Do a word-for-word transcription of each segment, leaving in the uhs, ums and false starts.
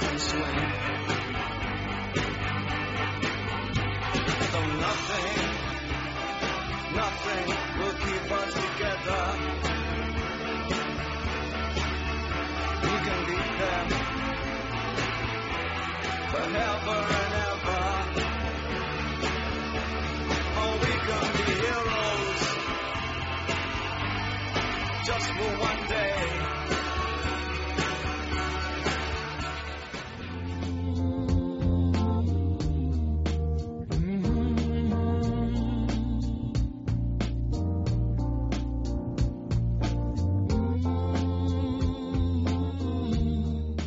and swing. Though nothing, nothing will keep us together. You can be there forever and ever. Oh, we can be heroes just for one day.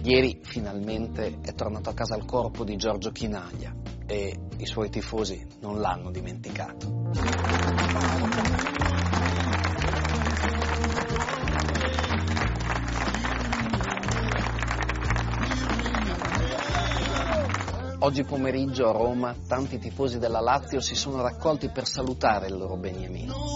Ieri finalmente è tornato a casa il corpo di Giorgio Chinaglia e i suoi tifosi non l'hanno dimenticato. Oggi pomeriggio a Roma tanti tifosi della Lazio si sono raccolti per salutare il loro beniamino.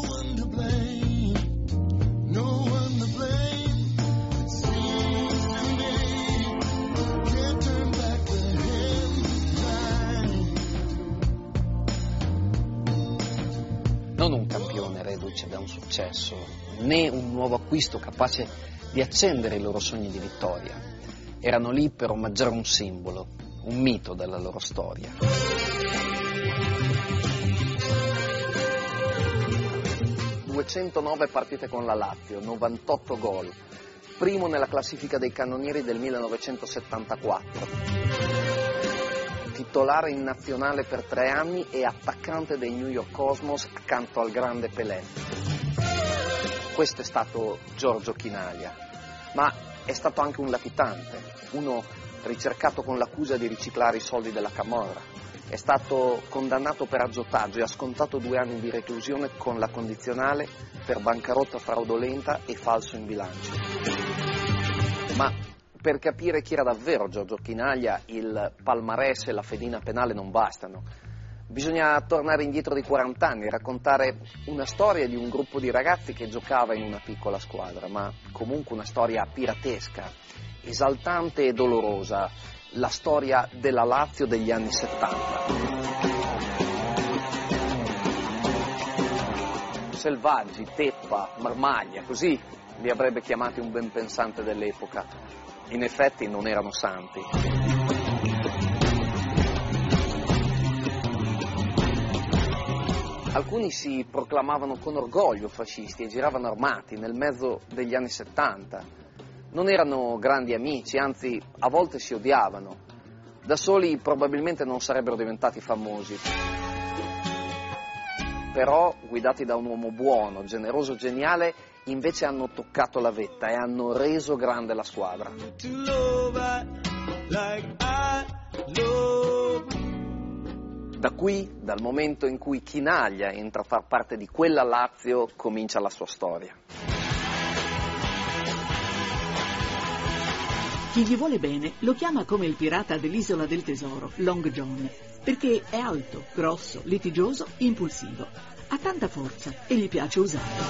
Da un successo, né un nuovo acquisto capace di accendere i loro sogni di vittoria. Erano lì per omaggiare un simbolo, un mito della loro storia. duecentonove partite con la Lazio, novantotto gol, primo nella classifica dei cannonieri del millenovecentosettantaquattro. Titolare in nazionale per tre anni e attaccante dei New York Cosmos accanto al grande Pelé. Questo è stato Giorgio Chinaglia, ma è stato anche un latitante, uno ricercato con l'accusa di riciclare i soldi della Camorra. È stato condannato per aggiotaggio e ha scontato due anni di reclusione con la condizionale per bancarotta fraudolenta e falso in bilancio. Ma per capire chi era davvero Giorgio Chinaglia, il palmarès e la fedina penale non bastano. Bisogna tornare indietro di quaranta anni e raccontare una storia di un gruppo di ragazzi che giocava in una piccola squadra, ma comunque una storia piratesca, esaltante e dolorosa, la storia della Lazio degli anni settanta. Selvaggi, Teppa, Marmaglia, così li avrebbe chiamati un ben pensante dell'epoca. In effetti non erano santi. Alcuni si proclamavano con orgoglio fascisti e giravano armati nel mezzo degli anni settanta. Non erano grandi amici, anzi a volte si odiavano. Da soli probabilmente non sarebbero diventati famosi. Però, guidati da un uomo buono, generoso, geniale, invece hanno toccato la vetta e hanno reso grande la squadra. Da qui, dal momento in cui Chinaglia entra a far parte di quella Lazio, comincia la sua storia. Chi gli vuole bene lo chiama come il pirata dell'Isola del Tesoro, Long John, perché è alto, grosso, litigioso, impulsivo. Ha tanta forza e gli piace usarla.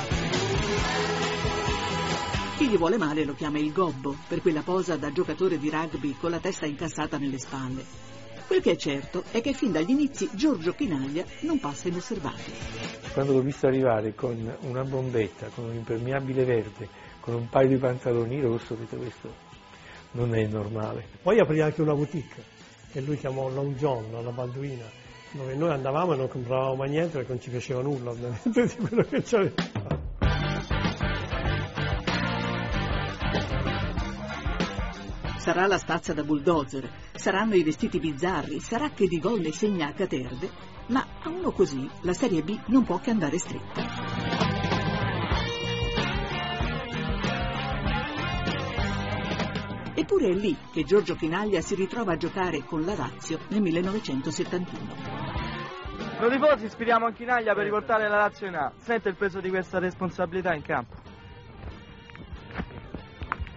Chi gli vuole male lo chiama il gobbo, per quella posa da giocatore di rugby con la testa incassata nelle spalle. Quel che è certo è che fin dagli inizi Giorgio Chinaglia non passa inosservato. Quando l'ho visto arrivare con una bombetta, con un impermeabile verde, con un paio di pantaloni rosso, ho detto questo non è normale. Poi aprì anche una boutique che lui chiamò Long John, alla Balduina, dove noi andavamo e non compravamo mai niente perché non ci piaceva nulla, ovviamente, di quello che c'aveva. Sarà la stazza da bulldozer, saranno i vestiti bizzarri, sarà che di gol ne segna a caterde, ma a uno così la Serie B non può che andare stretta. Eppure è lì che Giorgio Chinaglia si ritrova a giocare con la Lazio nel millenovecentosettantuno. Noi tifosi ispiriamo a Chinaglia per riportare la Lazio in A. Sente il peso di questa responsabilità in campo?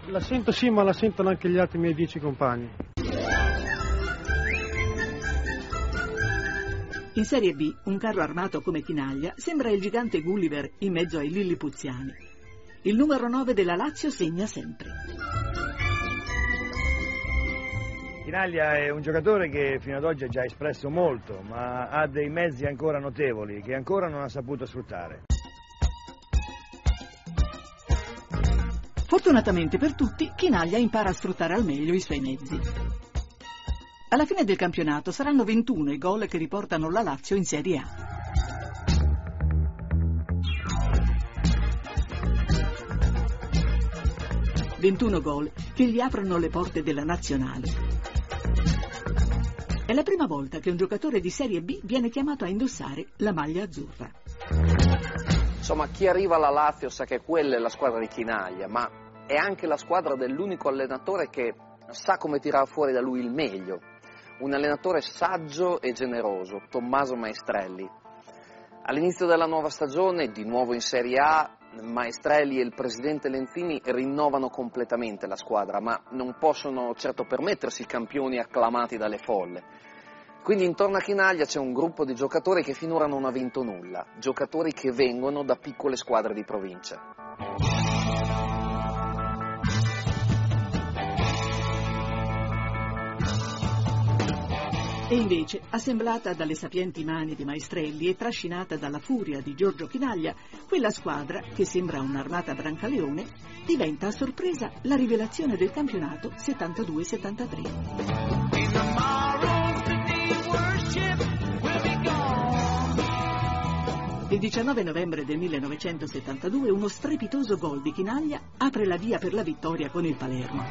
La sento sì, ma la sentono anche gli altri miei dieci compagni. In Serie B, un carro armato come Chinaglia sembra il gigante Gulliver in mezzo ai lillipuziani. Il numero nove della Lazio segna sempre. Chinaglia è un giocatore che fino ad oggi ha già espresso molto, ma ha dei mezzi ancora notevoli che ancora non ha saputo sfruttare. Fortunatamente per tutti, Chinaglia impara a sfruttare al meglio i suoi mezzi. Alla fine del campionato saranno ventuno i gol che riportano la Lazio in Serie A. ventuno gol che gli aprono le porte della Nazionale. È la prima volta che un giocatore di Serie B viene chiamato a indossare la maglia azzurra. Insomma, chi arriva alla Lazio sa che quella è la squadra di Chinaglia, ma è anche la squadra dell'unico allenatore che sa come tirare fuori da lui il meglio. Un allenatore saggio e generoso, Tommaso Maestrelli. All'inizio della nuova stagione, di nuovo in Serie A, Maestrelli e il presidente Lentini rinnovano completamente la squadra, ma non possono certo permettersi campioni acclamati dalle folle. Quindi intorno a Chinaglia c'è un gruppo di giocatori che finora non ha vinto nulla, giocatori che vengono da piccole squadre di provincia. E invece, assemblata dalle sapienti mani di Maestrelli e trascinata dalla furia di Giorgio Chinaglia, quella squadra, che sembra un'armata Brancaleone, diventa a sorpresa la rivelazione del campionato settantadue settantatré. Il diciannove novembre del millenovecentosettantadue uno strepitoso gol di Chinaglia apre la via per la vittoria con il Palermo.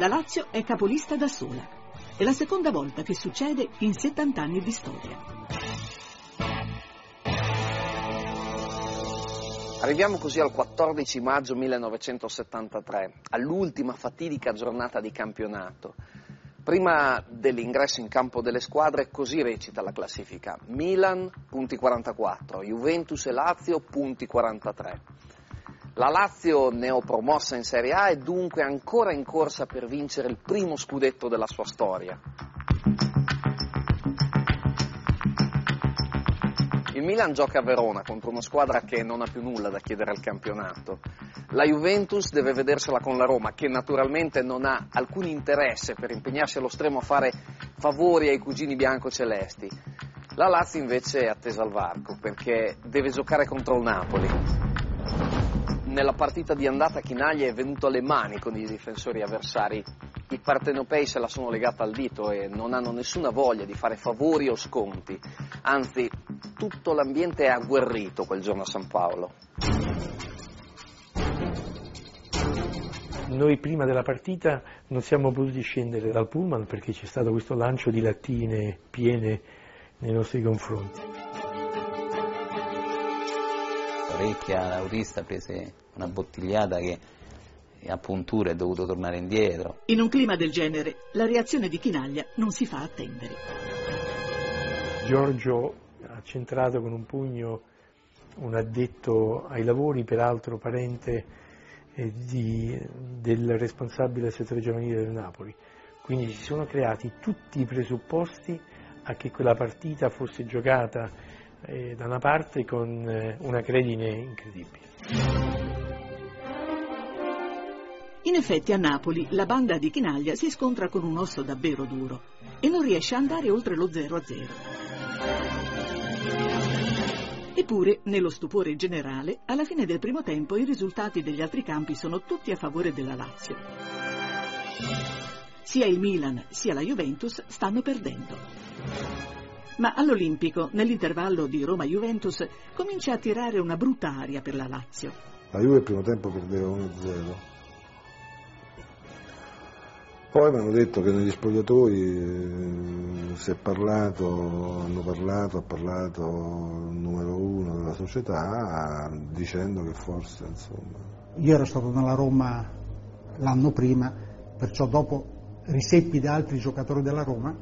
La Lazio è capolista da sola. È la seconda volta che succede in settant'anni di storia. Arriviamo così al quattordici maggio millenovecentosettantatré, all'ultima fatidica giornata di campionato. Prima dell'ingresso in campo delle squadre, così recita la classifica. Milan, punti quarantaquattro, Juventus e Lazio, punti quarantatré. La Lazio, neopromossa in Serie A, è dunque ancora in corsa per vincere il primo scudetto della sua storia. Il Milan gioca a Verona contro una squadra che non ha più nulla da chiedere al campionato. La Juventus deve vedersela con la Roma, che naturalmente non ha alcun interesse per impegnarsi allo stremo a fare favori ai cugini biancocelesti. La Lazio invece è attesa al varco perché deve giocare contro il Napoli. Nella partita di andata Chinaglia è venuto alle mani con i difensori avversari. I partenopei se la sono legata al dito e non hanno nessuna voglia di fare favori o sconti. Anzi, tutto l'ambiente è agguerrito quel giorno a San Paolo. Noi prima della partita non siamo potuti scendere dal pullman perché c'è stato questo lancio di lattine piene nei nostri confronti. Orecchia, l'autista prese una bottigliata che a puntura è dovuto tornare indietro. In un clima del genere, la reazione di Chinaglia non si fa attendere. Giorgio ha centrato con un pugno un addetto ai lavori, peraltro parente eh, di, del responsabile del settore giovanile del Napoli. Quindi si sono creati tutti i presupposti a che quella partita fosse giocata eh, da una parte con eh, una credine incredibile. In effetti a Napoli la banda di Chinaglia si scontra con un osso davvero duro e non riesce a andare oltre lo zero a zero. Eppure, nello stupore generale, alla fine del primo tempo i risultati degli altri campi sono tutti a favore della Lazio. Sia il Milan sia la Juventus stanno perdendo. Ma all'Olimpico, nell'intervallo di Roma-Juventus, comincia a tirare una brutta aria per la Lazio. La Juve il primo tempo perdeva uno a zero. Poi mi hanno detto che negli spogliatoi eh, si è parlato, hanno parlato, ha parlato il numero uno della società dicendo che forse, insomma... Io ero stato nella Roma l'anno prima, perciò dopo riseppi da altri giocatori della Roma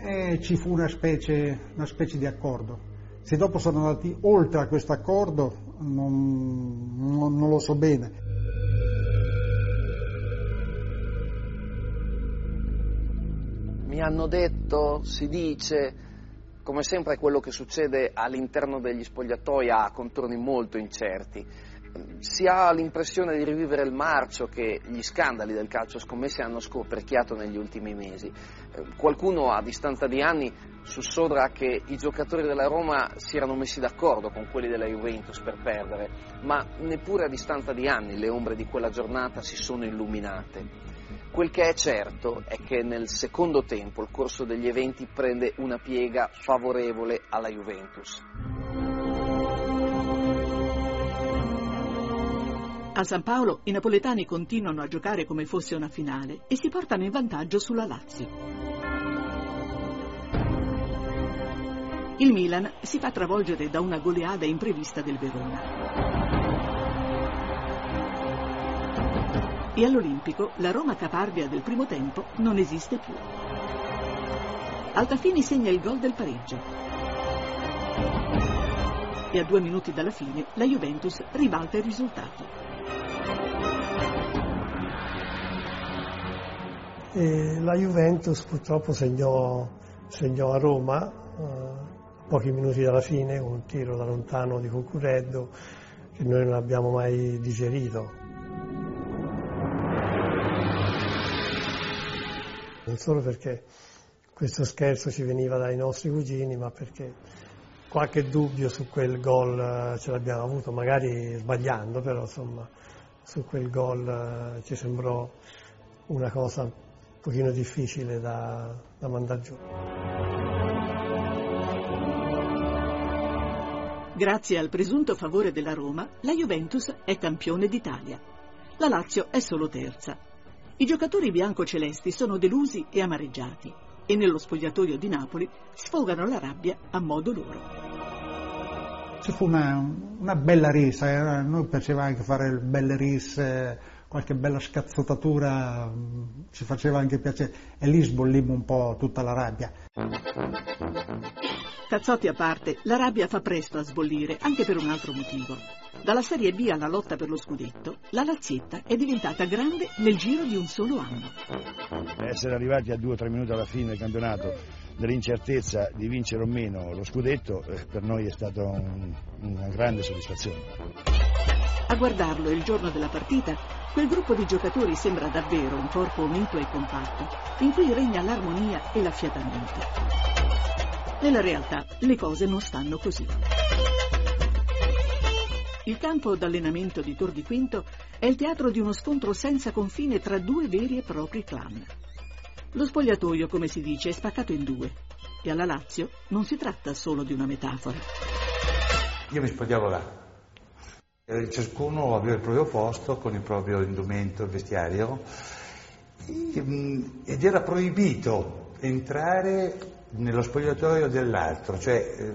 e ci fu una specie, una specie di accordo. Se dopo sono andati oltre a questo accordo non, non, non lo so bene. Mi hanno detto, si dice, come sempre quello che succede all'interno degli spogliatoi ha contorni molto incerti. Si ha l'impressione di rivivere il marcio che gli scandali del calcio scommesse hanno scoperchiato negli ultimi mesi. Qualcuno a distanza di anni sussodra che i giocatori della Roma si erano messi d'accordo con quelli della Juventus per perdere, ma neppure a distanza di anni le ombre di quella giornata si sono illuminate. Quel che è certo è che nel secondo tempo il corso degli eventi prende una piega favorevole alla Juventus. A San Paolo i napoletani continuano a giocare come fosse una finale e si portano in vantaggio sulla Lazio. Il Milan si fa travolgere da una goleada imprevista del Verona. E all'Olimpico la Roma caparbia del primo tempo non esiste più. Altafini segna il gol del pareggio. E a due minuti dalla fine la Juventus ribalta il risultato. E la Juventus purtroppo segnò, segnò a Roma eh, pochi minuti dalla fine con un tiro da lontano di Cucureddu che noi non abbiamo mai digerito. Non solo perché questo scherzo ci veniva dai nostri cugini, ma perché qualche dubbio su quel gol ce l'abbiamo avuto, magari sbagliando, però insomma su quel gol ci sembrò una cosa un pochino difficile da, da mandare giù. Grazie al presunto favore della Roma, la Juventus è campione d'Italia. La Lazio è solo terza. I giocatori biancocelesti sono delusi e amareggiati e nello spogliatoio di Napoli sfogano la rabbia a modo loro. Ci fu una, una bella risa, eh? Noi piaceva anche fare belle risse, qualche bella scazzotatura ci faceva anche piacere e lì sbollimmo un po' tutta la rabbia. Cazzotti a parte, la rabbia fa presto a sbollire anche per un altro motivo. Dalla Serie B alla lotta per lo Scudetto, la Lazietta è diventata grande nel giro di un solo anno. Essere arrivati a due o tre minuti alla fine del campionato nell'incertezza di vincere o meno lo Scudetto per noi è stata un, una grande soddisfazione. A guardarlo il giorno della partita, quel gruppo di giocatori sembra davvero un corpo unito e compatto, in cui regna l'armonia e l'affiatamento. Nella realtà le cose non stanno così. Il campo d'allenamento di Tor di Quinto è il teatro di uno scontro senza confine tra due veri e propri clan. Lo spogliatoio, come si dice, è spaccato in due, e alla Lazio non si tratta solo di una metafora. Io mi spogliavo là. Ciascuno aveva il proprio posto con il proprio indumento, il vestiario, ed era proibito entrare nello spogliatoio dell'altro, cioè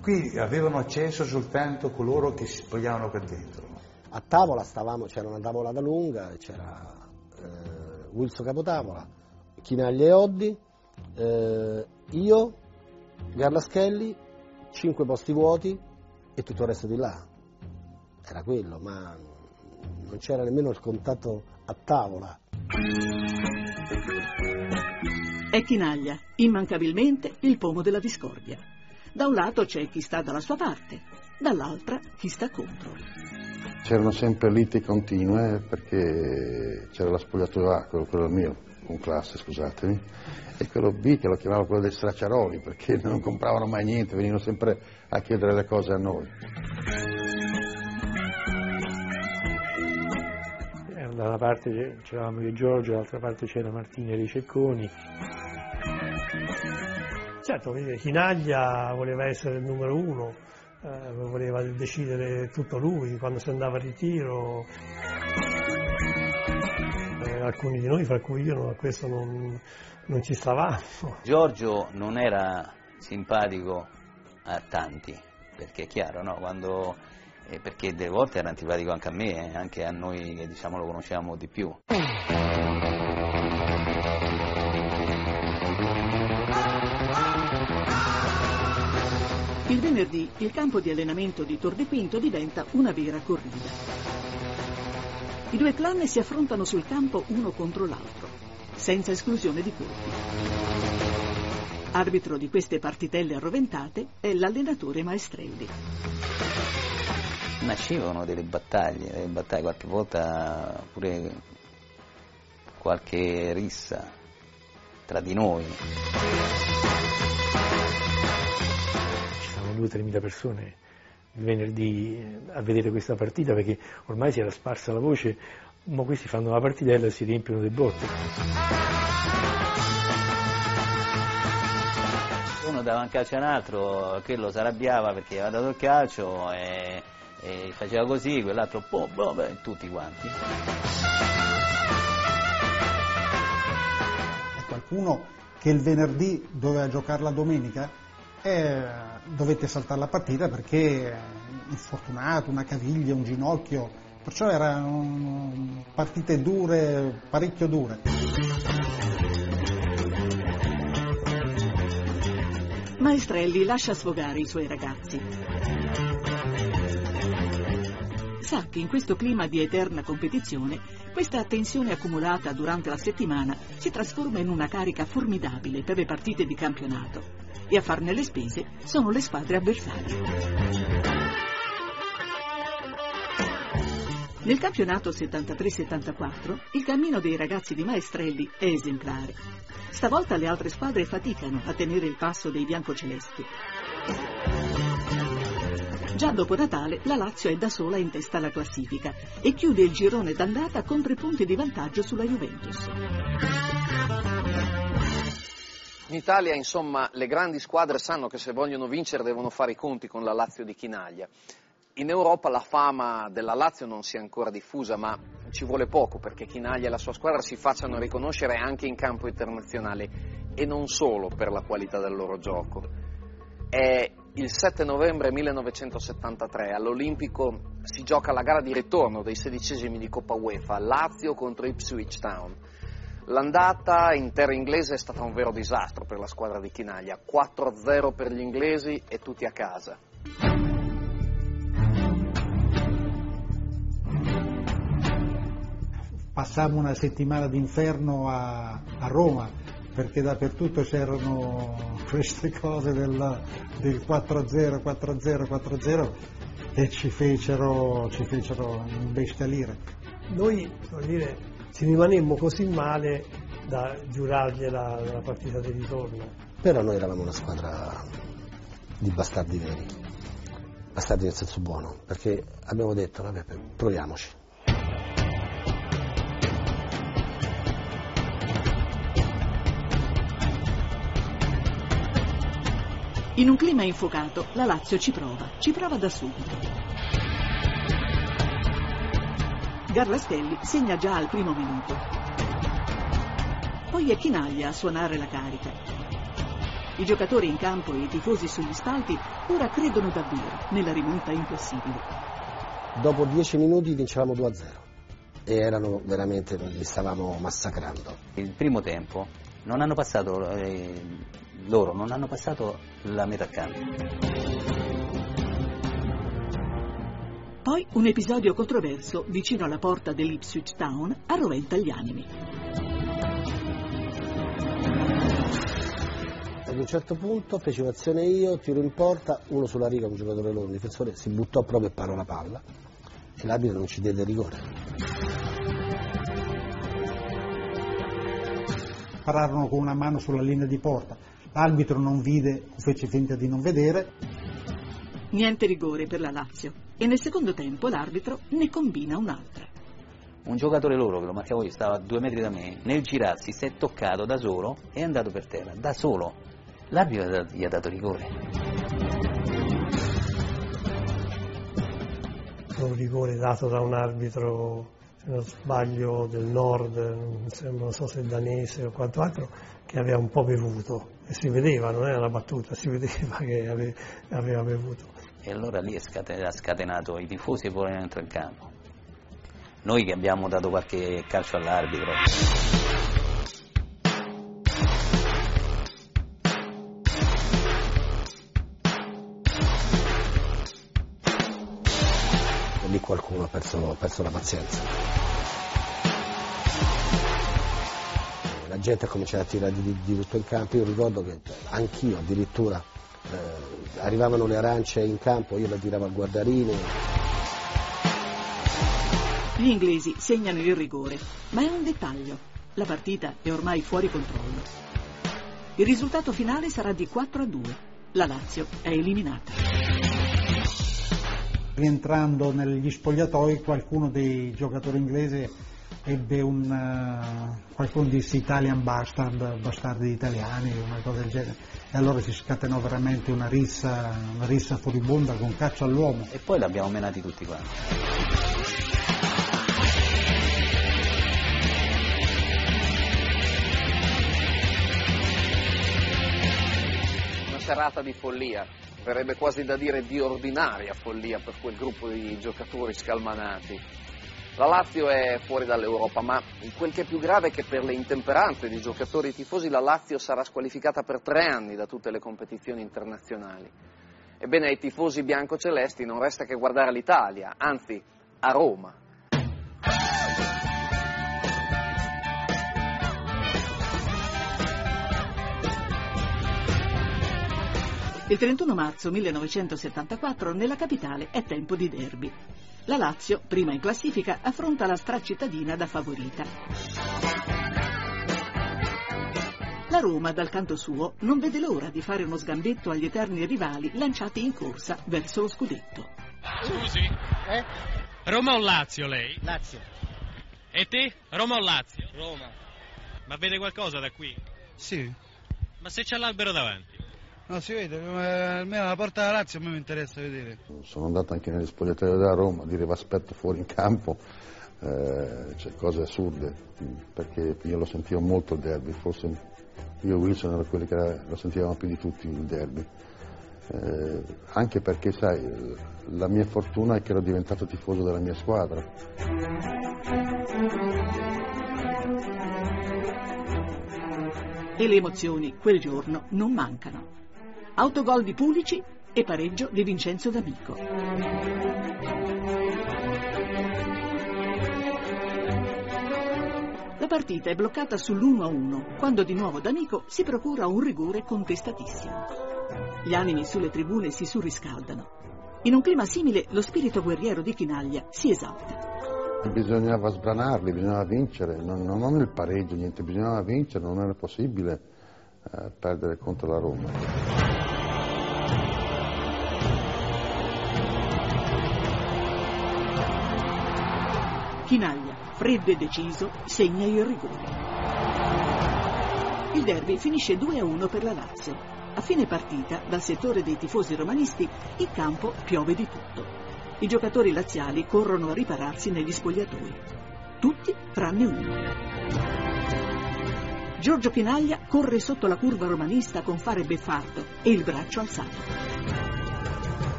qui avevano accesso soltanto coloro che si spogliavano per dentro. A tavola stavamo, c'era una tavolata lunga, c'era eh, Wilson capotavola, Chinaglia e Oddi, eh, io, Garlaschelli, cinque posti vuoti e tutto il resto di là. Era quello, ma non c'era nemmeno il contatto a tavola. È Chinaglia, immancabilmente il pomo della discordia. Da un lato c'è chi sta dalla sua parte, dall'altra chi sta contro. C'erano sempre liti continue perché c'era la spogliatoio A, quello, quello mio, con classe, scusatemi, e quello B che lo chiamava quello dei stracciaroli perché non compravano mai niente, venivano sempre a chiedere le cose a noi. Da una parte c'eravamo io e Giorgio, dall'altra parte c'era Martini e Re Cecconi. Certo, Chinaglia voleva essere il numero uno, eh, voleva decidere tutto lui quando si andava a ritiro. Eh, alcuni di noi, fra cui io, a questo non, non ci stavamo. Giorgio non era simpatico a tanti, perché è chiaro, no? Quando... perché delle volte era antipatico anche a me, eh, anche a noi che diciamo lo conoscevamo di più. Il venerdì il campo di allenamento di Tor di Quinto diventa una vera corrida. I due clan si affrontano sul campo uno contro l'altro, senza esclusione di colpi. Arbitro di queste partitelle arroventate è l'allenatore Maestrelli. Nascevano delle battaglie, delle battaglie, qualche volta pure qualche rissa tra di noi. C'erano due o tremila persone il venerdì a vedere questa partita, perché ormai si era sparsa la voce, ma questi fanno la partitella e si riempiono le botte. Uno dava un calcio a un altro, quello si arrabbiava perché aveva dato il calcio e, e faceva così, quell'altro boh, boh, beh, tutti quanti. Qualcuno che il venerdì doveva giocare la domenica e dovette saltare la partita perché infortunato, una caviglia, un ginocchio, perciò erano partite dure, parecchio dure. Maestrelli lascia sfogare i suoi ragazzi. Sa che in questo clima di eterna competizione questa tensione accumulata durante la settimana si trasforma in una carica formidabile per le partite di campionato, e a farne le spese sono le squadre avversarie. Nel campionato settantatré settantaquattro il cammino dei ragazzi di Maestrelli è esemplare. Stavolta le altre squadre faticano a tenere il passo dei biancocelesti. Già dopo Natale la Lazio è da sola in testa alla classifica e chiude il girone d'andata con tre punti di vantaggio sulla Juventus. In Italia, insomma, le grandi squadre sanno che se vogliono vincere devono fare i conti con la Lazio di Chinaglia. In Europa la fama della Lazio non si è ancora diffusa, ma ci vuole poco perché Chinaglia e la sua squadra si facciano riconoscere anche in campo internazionale, e non solo per la qualità del loro gioco. È il sette novembre millenovecentosettantatré, all'Olimpico si gioca la gara di ritorno dei sedicesimi di Coppa UEFA, Lazio contro Ipswich Town. L'andata in terra inglese è stata un vero disastro per la squadra di Chinaglia, quattro a zero per gli inglesi e tutti a casa. Passammo una settimana d'inferno a, a Roma, perché dappertutto c'erano queste cose del, del quattro a zero, quattro a zero, quattro a zero e ci fecero, ci fecero imbestialire. Noi, voglio dire, ci rimanemmo così male da giurargliela la partita di ritorno. Però noi eravamo una squadra di bastardi veri, bastardi nel senso buono, perché abbiamo detto, vabbè, proviamoci. In un clima infuocato, la Lazio ci prova, ci prova da subito. Garrastelli segna già al primo minuto. Poi è Chinaglia a suonare la carica. I giocatori in campo e i tifosi sugli spalti ora credono davvero nella rimonta impossibile. Dopo dieci minuti vincevamo due a zero e erano veramente, li stavamo massacrando. Il primo tempo non hanno passato... Eh... loro non hanno passato la metà campo. Poi un episodio controverso vicino alla porta dell'Ipswich Town arroventa gli animi. Ad un certo punto feci un'azione io, tiro in porta, uno sulla riga, un giocatore loro, un difensore, si buttò proprio e parò la palla e l'arbitro non ci diede rigore. Pararono con una mano sulla linea di porta. L'arbitro non vide, fece finta di non vedere. Niente rigore per la Lazio, e nel secondo tempo l'arbitro ne combina un'altra. Un giocatore loro, che lo marcavo io, stava a due metri da me, nel girarsi si è toccato da solo e è andato per terra, da solo. L'arbitro gli ha dato rigore. Un rigore dato da un arbitro, se non sbaglio, del nord, non so se danese o quant'altro, che aveva un po' bevuto, e si vedeva, non era una battuta, si vedeva che ave, aveva bevuto. E allora lì è scatenato, ha scatenato i tifosi e poi entra in campo. Noi che abbiamo dato qualche calcio all'arbitro. Lì qualcuno ha perso, ha perso la pazienza. la gente ha cominciato a tirare di, di tutto il campo. Io ricordo che anch'io addirittura eh, arrivavano le arance in campo, io la tiravo al guardarino. Gli inglesi segnano il rigore, ma è un dettaglio. La partita è ormai fuori controllo. Il risultato finale sarà di quattro a due. La Lazio è eliminata. Rientrando negli spogliatoi, qualcuno dei giocatori inglesi ebbe un... Uh, qualcuno disse Italian bastard, bastardi italiani, una cosa del genere. E allora si scatenò veramente una rissa, una rissa furibonda con caccia all'uomo. E poi l'abbiamo menati tutti quanti. Serata di follia, verrebbe quasi da dire di ordinaria follia per quel gruppo di giocatori scalmanati. La Lazio è fuori dall'Europa, ma quel che è più grave è che per le intemperanze di giocatori e tifosi la Lazio sarà squalificata per tre anni da tutte le competizioni internazionali. Ebbene, ai tifosi biancocelesti non resta che guardare l'Italia, anzi a Roma. Il trentuno marzo millenovecentosettantaquattro nella capitale è tempo di derby. La Lazio, prima in classifica, affronta la stracittadina da favorita. La Roma, dal canto suo, non vede l'ora di fare uno sgambetto agli eterni rivali lanciati in corsa verso lo scudetto. Scusi? Eh? Roma o Lazio lei? Lazio. E te? Roma o Lazio? Roma. Ma vede qualcosa da qui? Sì. Ma se c'è l'albero davanti? No, si vede, almeno la porta della Lazio a me mi interessa vedere. Sono andato anche nelle spogliatoie della Roma a dire aspetto fuori in campo, eh, cioè cose assurde, perché io lo sentivo molto il derby, forse io e Wilson erano quelli che lo sentivano più di tutti il derby, eh, anche perché sai, la mia fortuna è che ero diventato tifoso della mia squadra. E le emozioni quel giorno non mancano. Autogol di Pulici e pareggio di Vincenzo D'Amico. La partita è bloccata sull'uno a uno, quando di nuovo D'Amico si procura un rigore contestatissimo. Gli animi sulle tribune si surriscaldano. In un clima simile lo spirito guerriero di Chinaglia si esalta. Bisognava sbranarli, bisognava vincere, non, non il pareggio, niente, bisognava vincere, non era possibile eh, perdere contro la Roma. Chinaglia, freddo e deciso, segna il rigore. Il derby finisce due a uno per la Lazio. A fine partita, dal settore dei tifosi romanisti, in campo piove di tutto. I giocatori laziali corrono a ripararsi negli spogliatoi. Tutti tranne uno. Giorgio Chinaglia corre sotto la curva romanista con fare beffardo e il braccio alzato.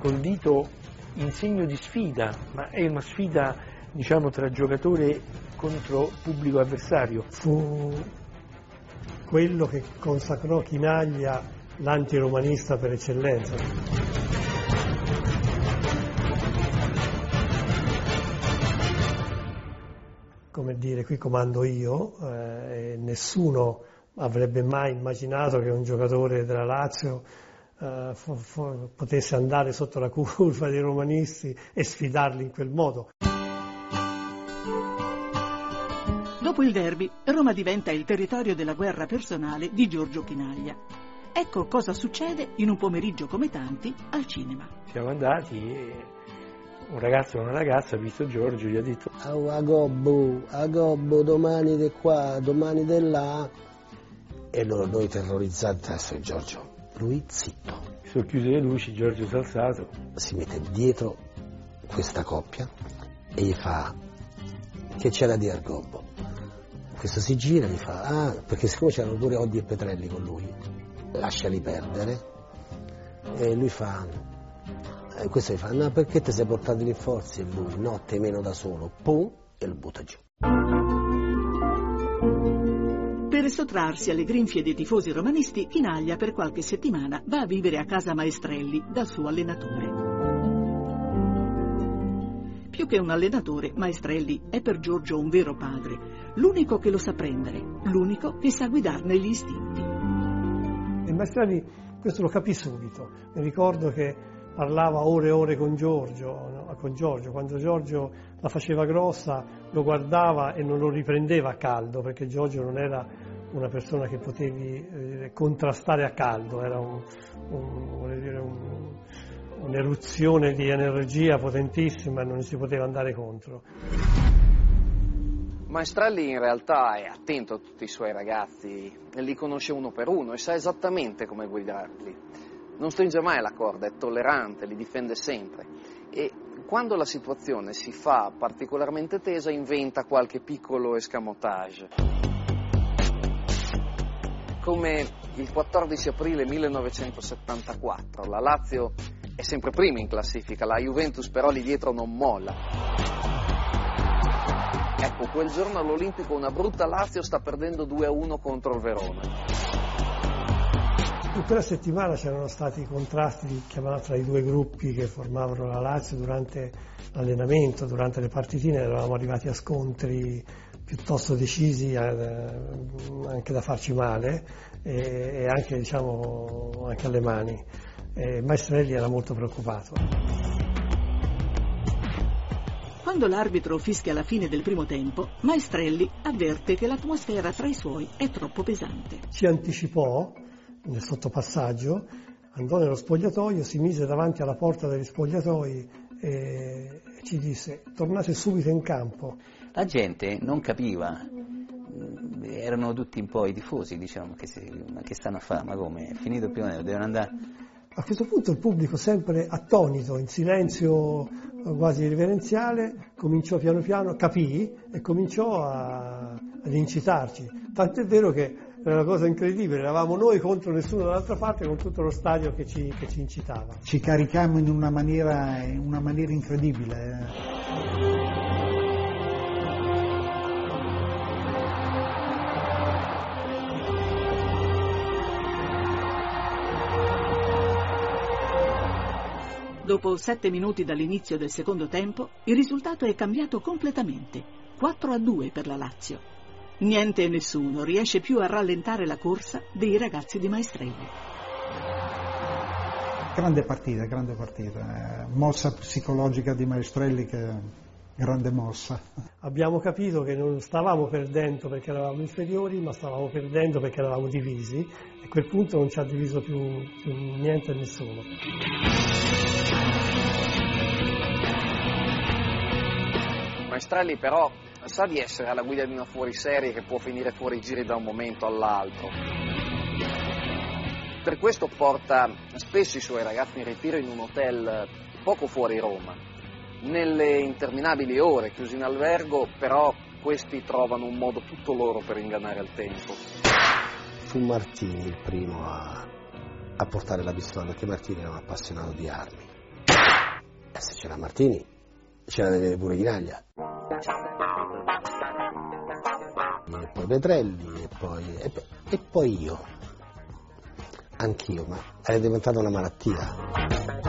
Col dito in segno di sfida, ma è una sfida diciamo tra giocatore contro pubblico avversario. Fu quello che consacrò Chinaglia l'antiromanista per eccellenza. Come dire, qui comando io, eh, nessuno avrebbe mai immaginato che un giocatore della Lazio Uh, f- f- potesse andare sotto la curva dei romanisti e sfidarli in quel modo. Dopo il derby, Roma diventa il territorio della guerra personale di Giorgio Chinaglia. Ecco cosa succede in un pomeriggio come tanti al cinema. Siamo andati e un ragazzo e una ragazza, visto Giorgio, gli ha detto: oh, agobbo, agobbo, domani di qua, domani di là. E loro, noi terrorizzati, adesso Giorgio. Lui zitto. Sono chiuse le luci, Giorgio si è alzato. Si mette dietro questa coppia e gli fa: che c'è da dire al gobbo? Questo si gira e gli fa: ah, perché siccome c'erano pure Oddi e Petrelli con lui, lasciali perdere. E lui fa, e questo gli fa: no, perché te sei portato lì forzi? E lui: no, te meno da solo. Pum, e lo butta giù. Per sottrarsi alle grinfie dei tifosi romanisti, Chinaglia per qualche settimana va a vivere a casa Maestrelli, dal suo allenatore. più che un allenatore, Maestrelli è per Giorgio un vero padre, l'unico che lo sa prendere, l'unico che sa guidarne gli istinti. E Maestrelli questo lo capì subito. Mi ricordo che parlava ore e ore con Giorgio, con Giorgio, quando Giorgio la faceva grossa lo guardava e non lo riprendeva a caldo, perché Giorgio non era una persona che potevi eh, contrastare a caldo, era un, un, vorrei dire un, un'eruzione di energia potentissima e non si poteva andare contro. Maestrelli in realtà è attento a tutti i suoi ragazzi, li conosce uno per uno e sa esattamente come guidarli. Non stringe mai la corda, è tollerante, li difende sempre. E quando la situazione si fa particolarmente tesa, inventa qualche piccolo escamotage. Come il quattordici aprile millenovecentosettantaquattro, la Lazio è sempre prima in classifica, la Juventus però lì dietro non molla. Ecco, quel giorno all'Olimpico una brutta Lazio sta perdendo due a uno contro il Verona. Tutta la settimana c'erano stati contrasti tra i due gruppi che formavano la Lazio durante l'allenamento, durante le partitine, eravamo arrivati a scontri piuttosto decisi anche da farci male e anche, diciamo, anche alle mani. E Maestrelli era molto preoccupato. Quando l'arbitro fischia la fine del primo tempo, Maestrelli avverte che l'atmosfera tra i suoi è troppo pesante. Si anticipò nel sottopassaggio, andò nello spogliatoio, si mise davanti alla porta degli spogliatoi e ci disse: tornate subito in campo. La gente non capiva, erano tutti un po' i tifosi, diciamo, che, si, ma che stanno a fare, ma come, è finito il primo tempo, devono andare. A questo punto il pubblico, sempre attonito, in silenzio quasi riverenziale, cominciò piano piano, capì e cominciò a, ad incitarci, tant'è vero che era una cosa incredibile, eravamo noi contro nessuno dall'altra parte con tutto lo stadio che ci, che ci incitava. Ci caricammo in una maniera, in una maniera incredibile. Dopo sette minuti dall'inizio del secondo tempo, il risultato è cambiato completamente, quattro a due per la Lazio. Niente e nessuno riesce più a rallentare la corsa dei ragazzi di Maestrelli. Grande partita, grande partita, mossa psicologica di Maestrelli che grande mossa. Abbiamo capito che non stavamo perdendo perché eravamo inferiori, ma stavamo perdendo perché eravamo divisi, e a quel punto non ci ha diviso più, più niente e nessuno. Maestrelli però sa di essere alla guida di una fuoriserie che può finire fuori giri da un momento all'altro. Per questo porta spesso i suoi ragazzi in ritiro in un hotel poco fuori Roma. Nelle interminabili ore chiusi in albergo, però questi trovano un modo tutto loro per ingannare il tempo. Fu Martini il primo a, a portare la pistola, perché Martini era un appassionato di armi. E se c'era Martini, c'era deve pure Chinaglia. E poi Petrelli, e poi, e, e poi io. Anch'io, ma è diventata una malattia.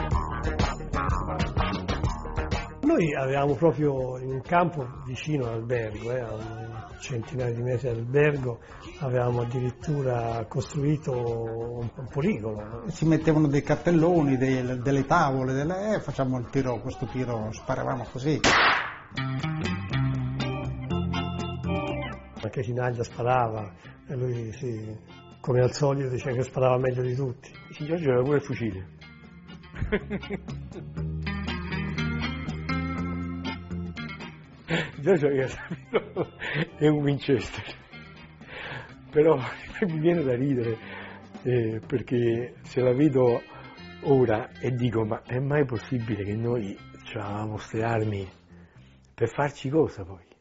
Noi avevamo proprio in un campo vicino all'albergo, eh, a un centinaio di metri dall'albergo, avevamo addirittura costruito un, un poligono. Si mettevano dei cartelloni, dei, delle tavole, delle, eh, facciamo il tiro, questo tiro, sparavamo così. Anche Chinaglia sparava e lui, sì, come al solito, diceva che sparava meglio di tutti. Chinaglia aveva pure il fucile. Giorgio è un Winchester, però mi viene da ridere eh, perché se la vedo ora e dico: ma è mai possibile che noi avevamo queste armi per farci cosa poi?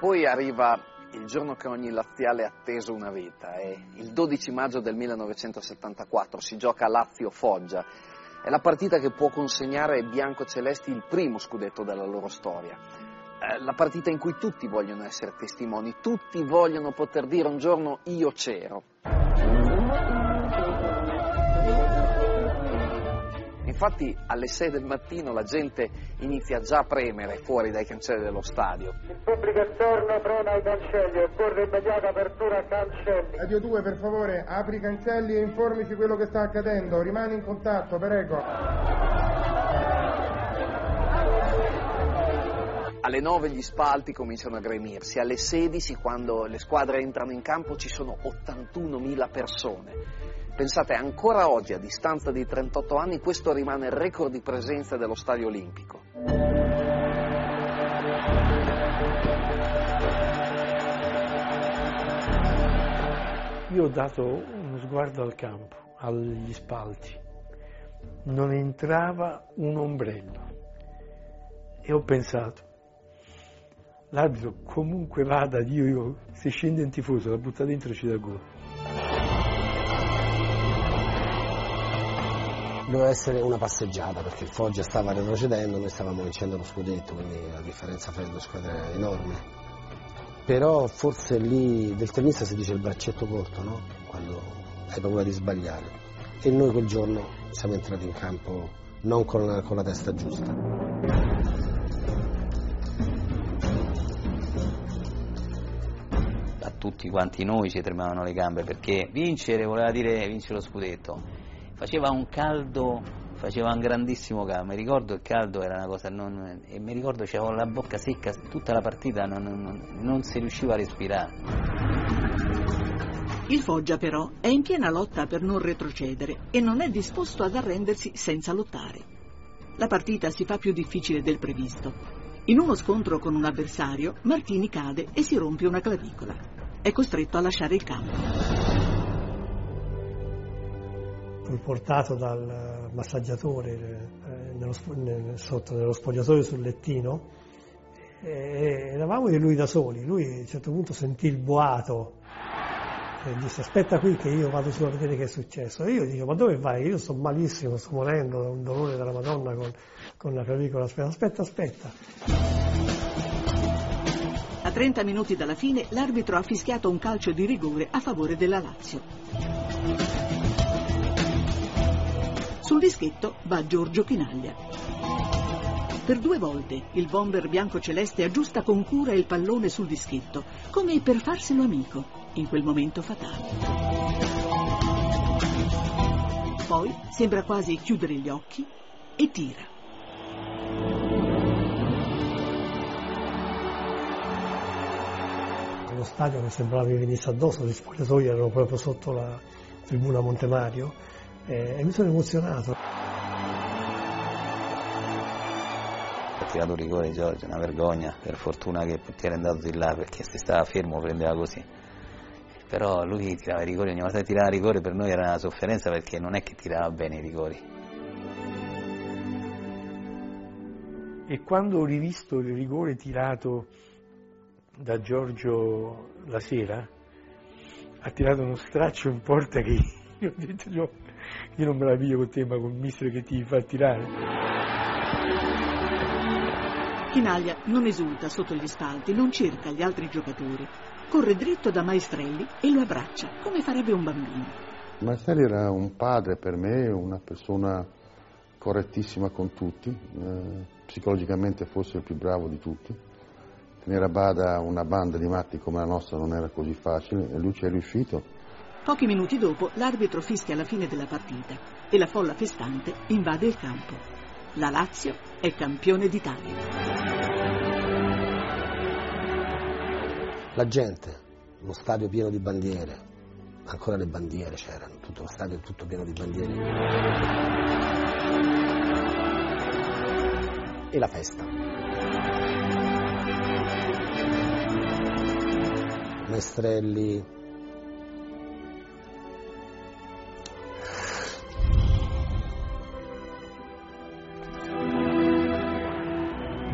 Poi arriva il giorno che ogni laziale ha atteso una vita, è il dodici maggio del millenovecentosettantaquattro, si gioca a Lazio-Foggia, è la partita che può consegnare ai biancocelesti il primo scudetto della loro storia, è la partita in cui tutti vogliono essere testimoni, tutti vogliono poter dire un giorno io c'ero. Infatti alle sei del mattino la gente inizia già a premere fuori dai cancelli dello stadio. Il pubblico attorno preme ai cancelli, occorre immediata apertura a cancelli. Radio due, per favore, apri i cancelli e informi su quello che sta accadendo. Rimani in contatto, prego. Alle nove gli spalti cominciano a gremirsi, alle sedici quando le squadre entrano in campo ci sono ottantunomila persone. Pensate, ancora oggi a distanza di trentotto anni questo rimane il record di presenza dello Stadio Olimpico. Io ho dato uno sguardo al campo, agli spalti, non entrava un ombrello e ho pensato: l'arbitro comunque vada, Dio, io, se scende in tifoso, la butta dentro e ci dà gol. Doveva essere una passeggiata perché il Foggia stava retrocedendo, noi stavamo vincendo lo Scudetto, quindi la differenza fra le due squadre era enorme. Però forse lì del tennista si dice il braccetto corto, no? Quando hai paura di sbagliare. E noi quel giorno siamo entrati in campo non con la, con la testa giusta. Tutti quanti noi ci tremavano le gambe perché vincere voleva dire vincere lo Scudetto. Faceva un caldo, faceva un grandissimo caldo, mi ricordo il caldo era una cosa, non, e mi ricordo c'avevo la bocca secca tutta la partita, non, non, non si riusciva a respirare. Il Foggia però è in piena lotta per non retrocedere e non è disposto ad arrendersi senza lottare. La partita si fa più difficile del previsto. In uno scontro con un avversario, Martini cade e si rompe una clavicola. È costretto a lasciare il campo. Fu portato dal massaggiatore eh, nello, nel, sotto nello spogliatoio sul lettino e eravamo io e lui da soli. Lui a un certo punto sentì il boato e disse: aspetta qui che io vado su a vedere che è successo. E io dico: ma dove vai? Io sto malissimo, sto morendo da un dolore della Madonna con, con la clavicola. Aspetta, aspetta, aspetta. A trenta minuti dalla fine l'arbitro ha fischiato un calcio di rigore a favore della Lazio. Sul dischetto va Giorgio Chinaglia. Per due volte il bomber biancoceleste aggiusta con cura il pallone sul dischetto, come per farselo amico in quel momento fatale. Poi sembra quasi chiudere gli occhi e tira. Lo stadio che sembrava che venisse addosso, gli spogliatoi erano proprio sotto la tribuna Montemario eh, e mi sono emozionato. Ha tirato un rigore Giorgio, una vergogna, per fortuna che il portiere è andato di là perché se stava fermo prendeva così, però lui tirava i rigori, ogni volta che tirava i rigori per noi era una sofferenza perché non è che tirava bene i rigori. E quando ho rivisto il rigore tirato da Giorgio la sera, ha tirato uno straccio in porta che io ho detto: no, io non me la piglio con te ma con il mister che ti fa tirare. Chinaglia non esulta sotto gli spalti, non cerca gli altri giocatori, corre dritto da Maestrelli e lo abbraccia come farebbe un bambino. Maestrelli era un padre per me, una persona correttissima con tutti, eh, psicologicamente forse il più bravo di tutti. Tenere a bada una banda di matti come la nostra non era così facile e lui ci è riuscito. Pochi minuti dopo l'arbitro fischia la fine della partita e la folla festante invade il campo. La Lazio è campione d'Italia. La gente, lo stadio pieno di bandiere, ancora le bandiere c'erano, tutto lo stadio tutto pieno di bandiere. E la festa. Maestrelli,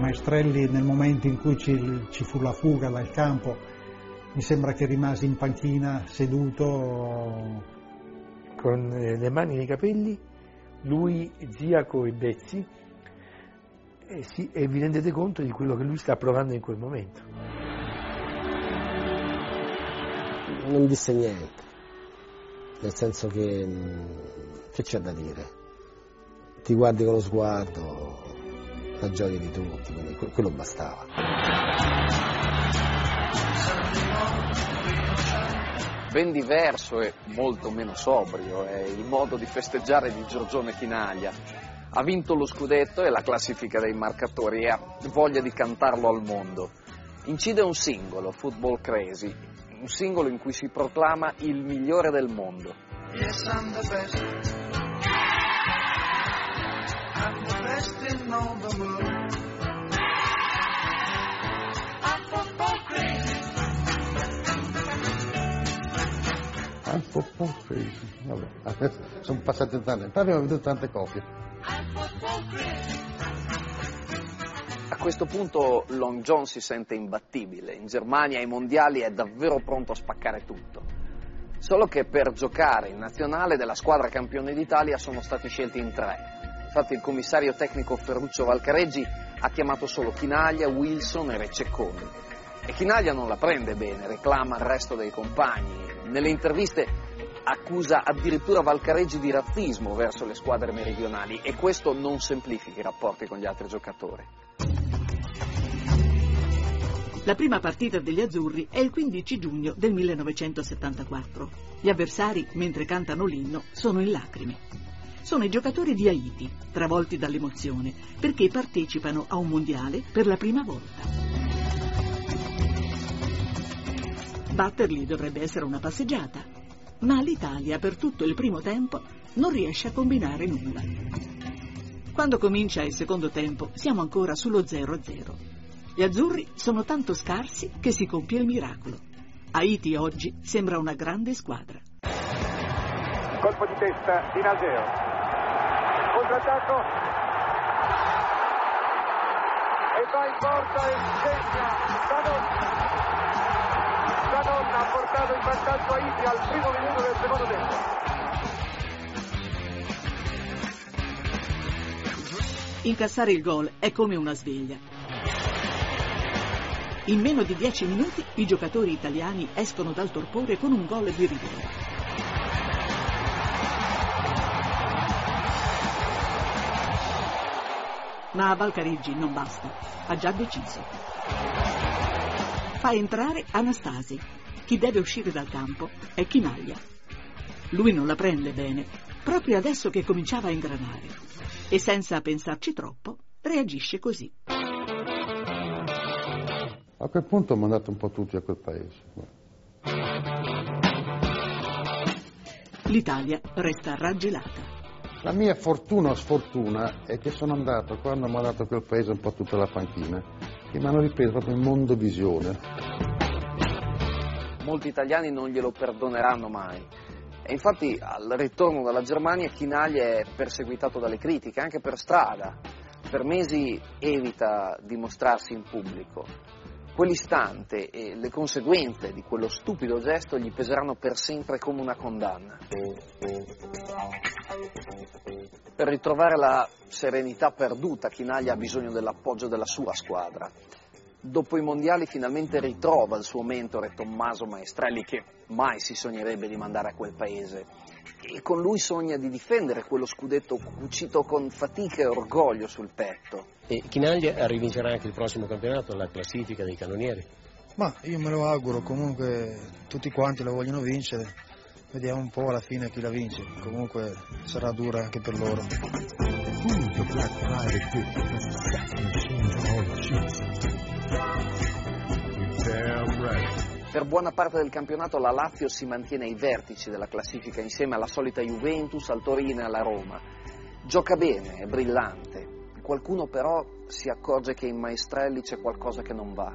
Maestrelli nel momento in cui ci, ci fu la fuga dal campo mi sembra che rimasi in panchina seduto con le mani nei capelli, lui, Ziaco e Bezzi, e, sì, e vi rendete conto di quello che lui sta provando in quel momento. Non disse niente, nel senso che che c'è da dire? ti guardi con lo sguardo, la gioia di tutti, quello bastava. Ben diverso e molto meno sobrio è il modo di festeggiare di Giorgione Chinaglia. Ha vinto lo scudetto e la classifica dei marcatori e ha voglia di cantarlo al mondo. Incide un singolo, Football Crazy, un singolo in cui si proclama il migliore del mondo. Yes, I'm the best. I'm the best in all the world. I'm football crazy. I'm football crazy. Vabbè, adesso sono passati tanti anni, abbiamo avuto tante copie. I'm football crazy. A questo punto Long John si sente imbattibile, in Germania ai mondiali è davvero pronto a spaccare tutto. Solo che per giocare in nazionale della squadra campione d'Italia sono stati scelti in tre. Infatti il commissario tecnico Ferruccio Valcareggi ha chiamato solo Chinaglia, Wilson e Re Cecconi. E Chinaglia non la prende bene, reclama il resto dei compagni. Nelle interviste accusa addirittura Valcareggi di razzismo verso le squadre meridionali e questo non semplifica i rapporti con gli altri giocatori. La prima partita degli azzurri è il quindici giugno del millenovecentosettantaquattro. Gli avversari, mentre cantano l'inno, sono in lacrime. Sono i giocatori di Haiti, travolti dall'emozione, perché partecipano a un mondiale per la prima volta. Batterli dovrebbe essere una passeggiata, ma l'Italia per tutto il primo tempo non riesce a combinare nulla. Quando comincia il secondo tempo siamo ancora sullo zero a zero. Gli azzurri sono tanto scarsi che si compie il miracolo. Haiti oggi sembra una grande squadra. Colpo di testa di Naseo. Contrattacco. E va in porta e segna. Danonna. Danonna ha portato in vantaggio Haiti al primo minuto del secondo tempo. Incassare il gol è come una sveglia. In meno di dieci minuti i giocatori italiani escono dal torpore con un gol di rigore. Ma a Valcareggi non basta, ha già deciso. Fa entrare Anastasi. Chi deve uscire dal campo è Chinaglia. Lui non la prende bene, proprio adesso che cominciava a ingranare. E senza pensarci troppo, reagisce così. A quel punto ho mandato un po' tutti a quel paese. L'Italia resta raggelata. La mia fortuna o sfortuna è che sono andato, quando ho mandato a quel paese, un po' tutta la panchina, e mi hanno ripreso proprio in mondovisione. Molti italiani non glielo perdoneranno mai. E infatti al ritorno dalla Germania Chinaglia è perseguitato dalle critiche, anche per strada. Per mesi evita di mostrarsi in pubblico. Quell'istante e le conseguenze di quello stupido gesto gli peseranno per sempre come una condanna. Per ritrovare la serenità perduta, Chinaglia ha bisogno dell'appoggio della sua squadra. Dopo i mondiali finalmente ritrova il suo mentore Tommaso Maestrelli, che mai si sognerebbe di mandare a quel paese. E con lui sogna di difendere quello scudetto cucito con fatica e orgoglio sul petto. E Chinaglia rivincerà anche il prossimo campionato, la classifica dei cannonieri. Ma io me lo auguro, comunque tutti quanti la vogliono vincere. Vediamo un po' alla fine chi la vince, comunque sarà dura anche per loro. Per buona parte del campionato la Lazio si mantiene ai vertici della classifica insieme alla solita Juventus, al Torino e alla Roma. Gioca bene, è brillante. Qualcuno però si accorge che in Maestrelli c'è qualcosa che non va.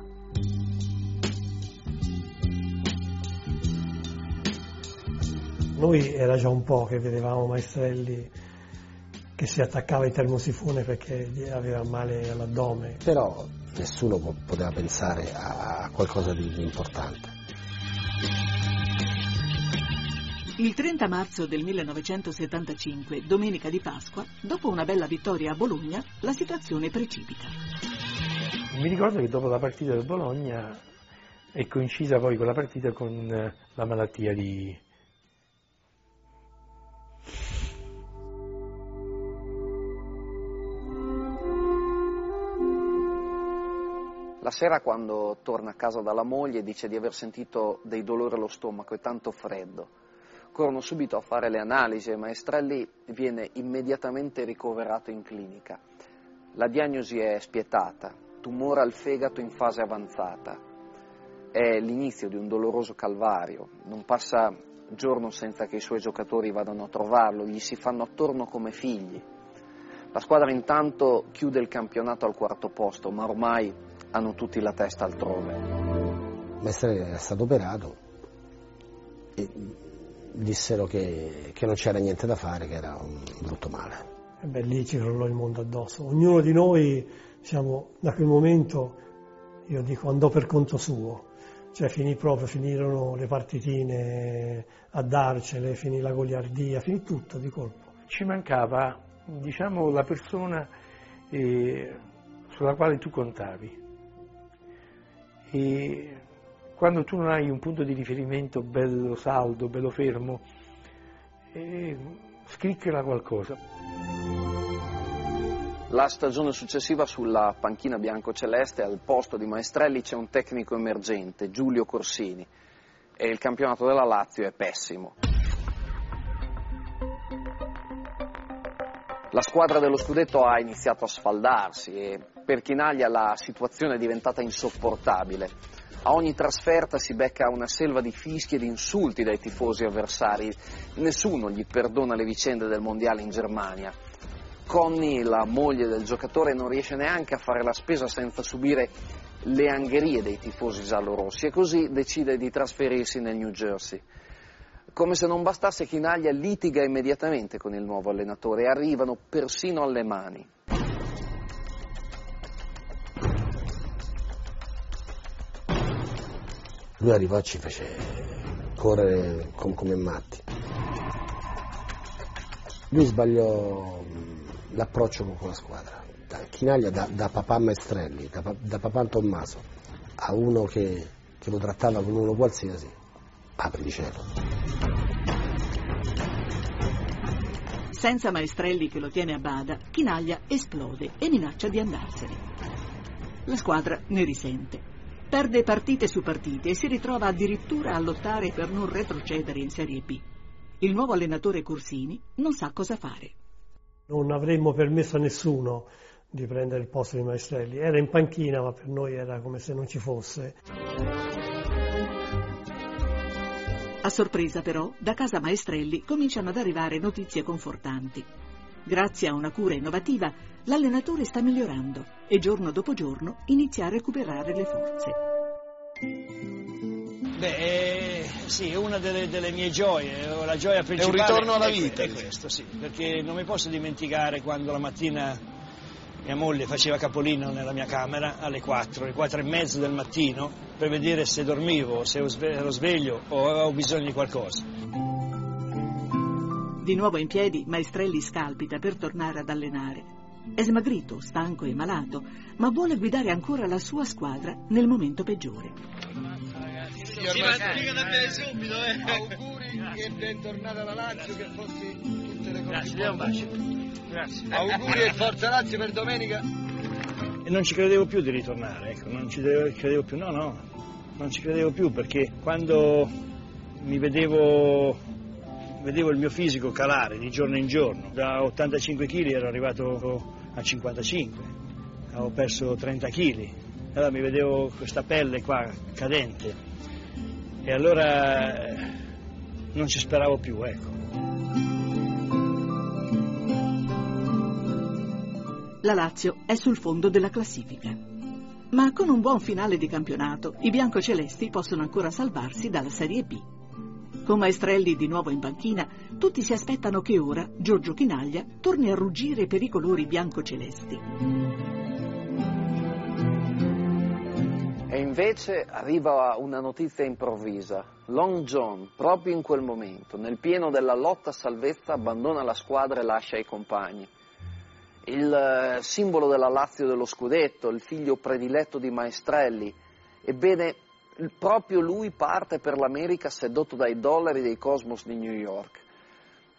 Noi era già un po' che vedevamo Maestrelli che si attaccava ai termosifone perché aveva male all'addome. Però nessuno poteva pensare a qualcosa di importante. Il trenta marzo del millenovecentosettantacinque, domenica di Pasqua, dopo una bella vittoria a Bologna, la situazione precipita. Mi ricordo che dopo la partita del Bologna è coincisa poi quella partita con la malattia di... La sera, quando torna a casa dalla moglie, dice di aver sentito dei dolori allo stomaco e tanto freddo. Corrono subito a fare le analisi e Maestrelli viene immediatamente ricoverato in clinica. La diagnosi è spietata, tumore al fegato in fase avanzata. È l'inizio di un doloroso calvario, non passa giorno senza che i suoi giocatori vadano a trovarlo, gli si fanno attorno come figli. La squadra intanto chiude il campionato al quarto posto, ma ormai hanno tutti la testa altrove. Maestrelli era stato operato e dissero che, che non c'era niente da fare, che era un brutto male. E beh, lì ci crollò il mondo addosso. Ognuno di noi, diciamo, da quel momento, io dico, andò per conto suo. Cioè finì proprio, finirono le partitine a darcele, finì la goliardia, finì tutto di colpo. Ci mancava, diciamo, la persona eh, sulla quale tu contavi. E quando tu non hai un punto di riferimento bello saldo, bello fermo, eh, scricchiola qualcosa. La stagione successiva sulla panchina biancoceleste al posto di Maestrelli c'è un tecnico emergente, Giulio Corsini, e il campionato della Lazio è pessimo. La squadra dello Scudetto ha iniziato a sfaldarsi e per Chinaglia la situazione è diventata insopportabile. A ogni trasferta si becca una selva di fischi e di insulti dai tifosi avversari. Nessuno gli perdona le vicende del mondiale in Germania. Connie, la moglie del giocatore, non riesce neanche a fare la spesa senza subire le angherie dei tifosi giallorossi e così decide di trasferirsi nel New Jersey. Come se non bastasse, Chinaglia litiga immediatamente con il nuovo allenatore e arrivano persino alle mani. Lui arrivò e ci fece correre com come matti. Lui sbagliò l'approccio con la squadra. Chinaglia da, da papà Maestrelli, da, da papà Tommaso, a uno che, che lo trattava come uno qualsiasi, apri di cielo. Senza Maestrelli che lo tiene a bada, Chinaglia esplode e minaccia di andarsene. La squadra ne risente. Perde partite su partite e si ritrova addirittura a lottare per non retrocedere in Serie B. Il nuovo allenatore Corsini non sa cosa fare. Non avremmo permesso a nessuno di prendere il posto di Maestrelli. Era in panchina, ma per noi era come se non ci fosse. A sorpresa però, da casa Maestrelli cominciano ad arrivare notizie confortanti. Grazie a una cura innovativa, l'allenatore sta migliorando e giorno dopo giorno inizia a recuperare le forze. Beh, eh, sì, è una delle, delle mie gioie, la gioia principale. È un ritorno alla vita. È, è questo, sì, perché non mi posso dimenticare quando la mattina mia moglie faceva capolino nella mia camera alle quattro, alle quattro e mezzo del mattino, per vedere se dormivo, se ero sveglio o avevo bisogno di qualcosa. Di nuovo in piedi, Maestrelli scalpita per tornare ad allenare. È smagrito, stanco e malato, ma vuole guidare ancora la sua squadra nel momento peggiore. Ci manticano a bene subito, eh! Auguri e bentornata alla Lazio, che fossi tutte le cose. Un bacio. Grazie. Auguri e forza Lazio per domenica. E non ci credevo più di ritornare, ecco, non ci credevo più, no, no, non ci credevo più, perché quando mi vedevo, vedevo il mio fisico calare di giorno in giorno, da ottantacinque chili ero arrivato a cinquantacinque, avevo perso trenta chili, allora mi vedevo questa pelle qua cadente e allora non ci speravo più, ecco. La Lazio è sul fondo della classifica. Ma con un buon finale di campionato, i biancocelesti possono ancora salvarsi dalla Serie B. Con Maestrelli di nuovo in panchina, tutti si aspettano che ora Giorgio Chinaglia torni a ruggire per i colori biancocelesti. E invece arriva una notizia improvvisa. Long John, proprio in quel momento, nel pieno della lotta a salvezza, abbandona la squadra e lascia i compagni. Il simbolo della Lazio dello Scudetto, il figlio prediletto di Maestrelli. Ebbene, proprio lui parte per l'America sedotto dai dollari dei Cosmos di New York.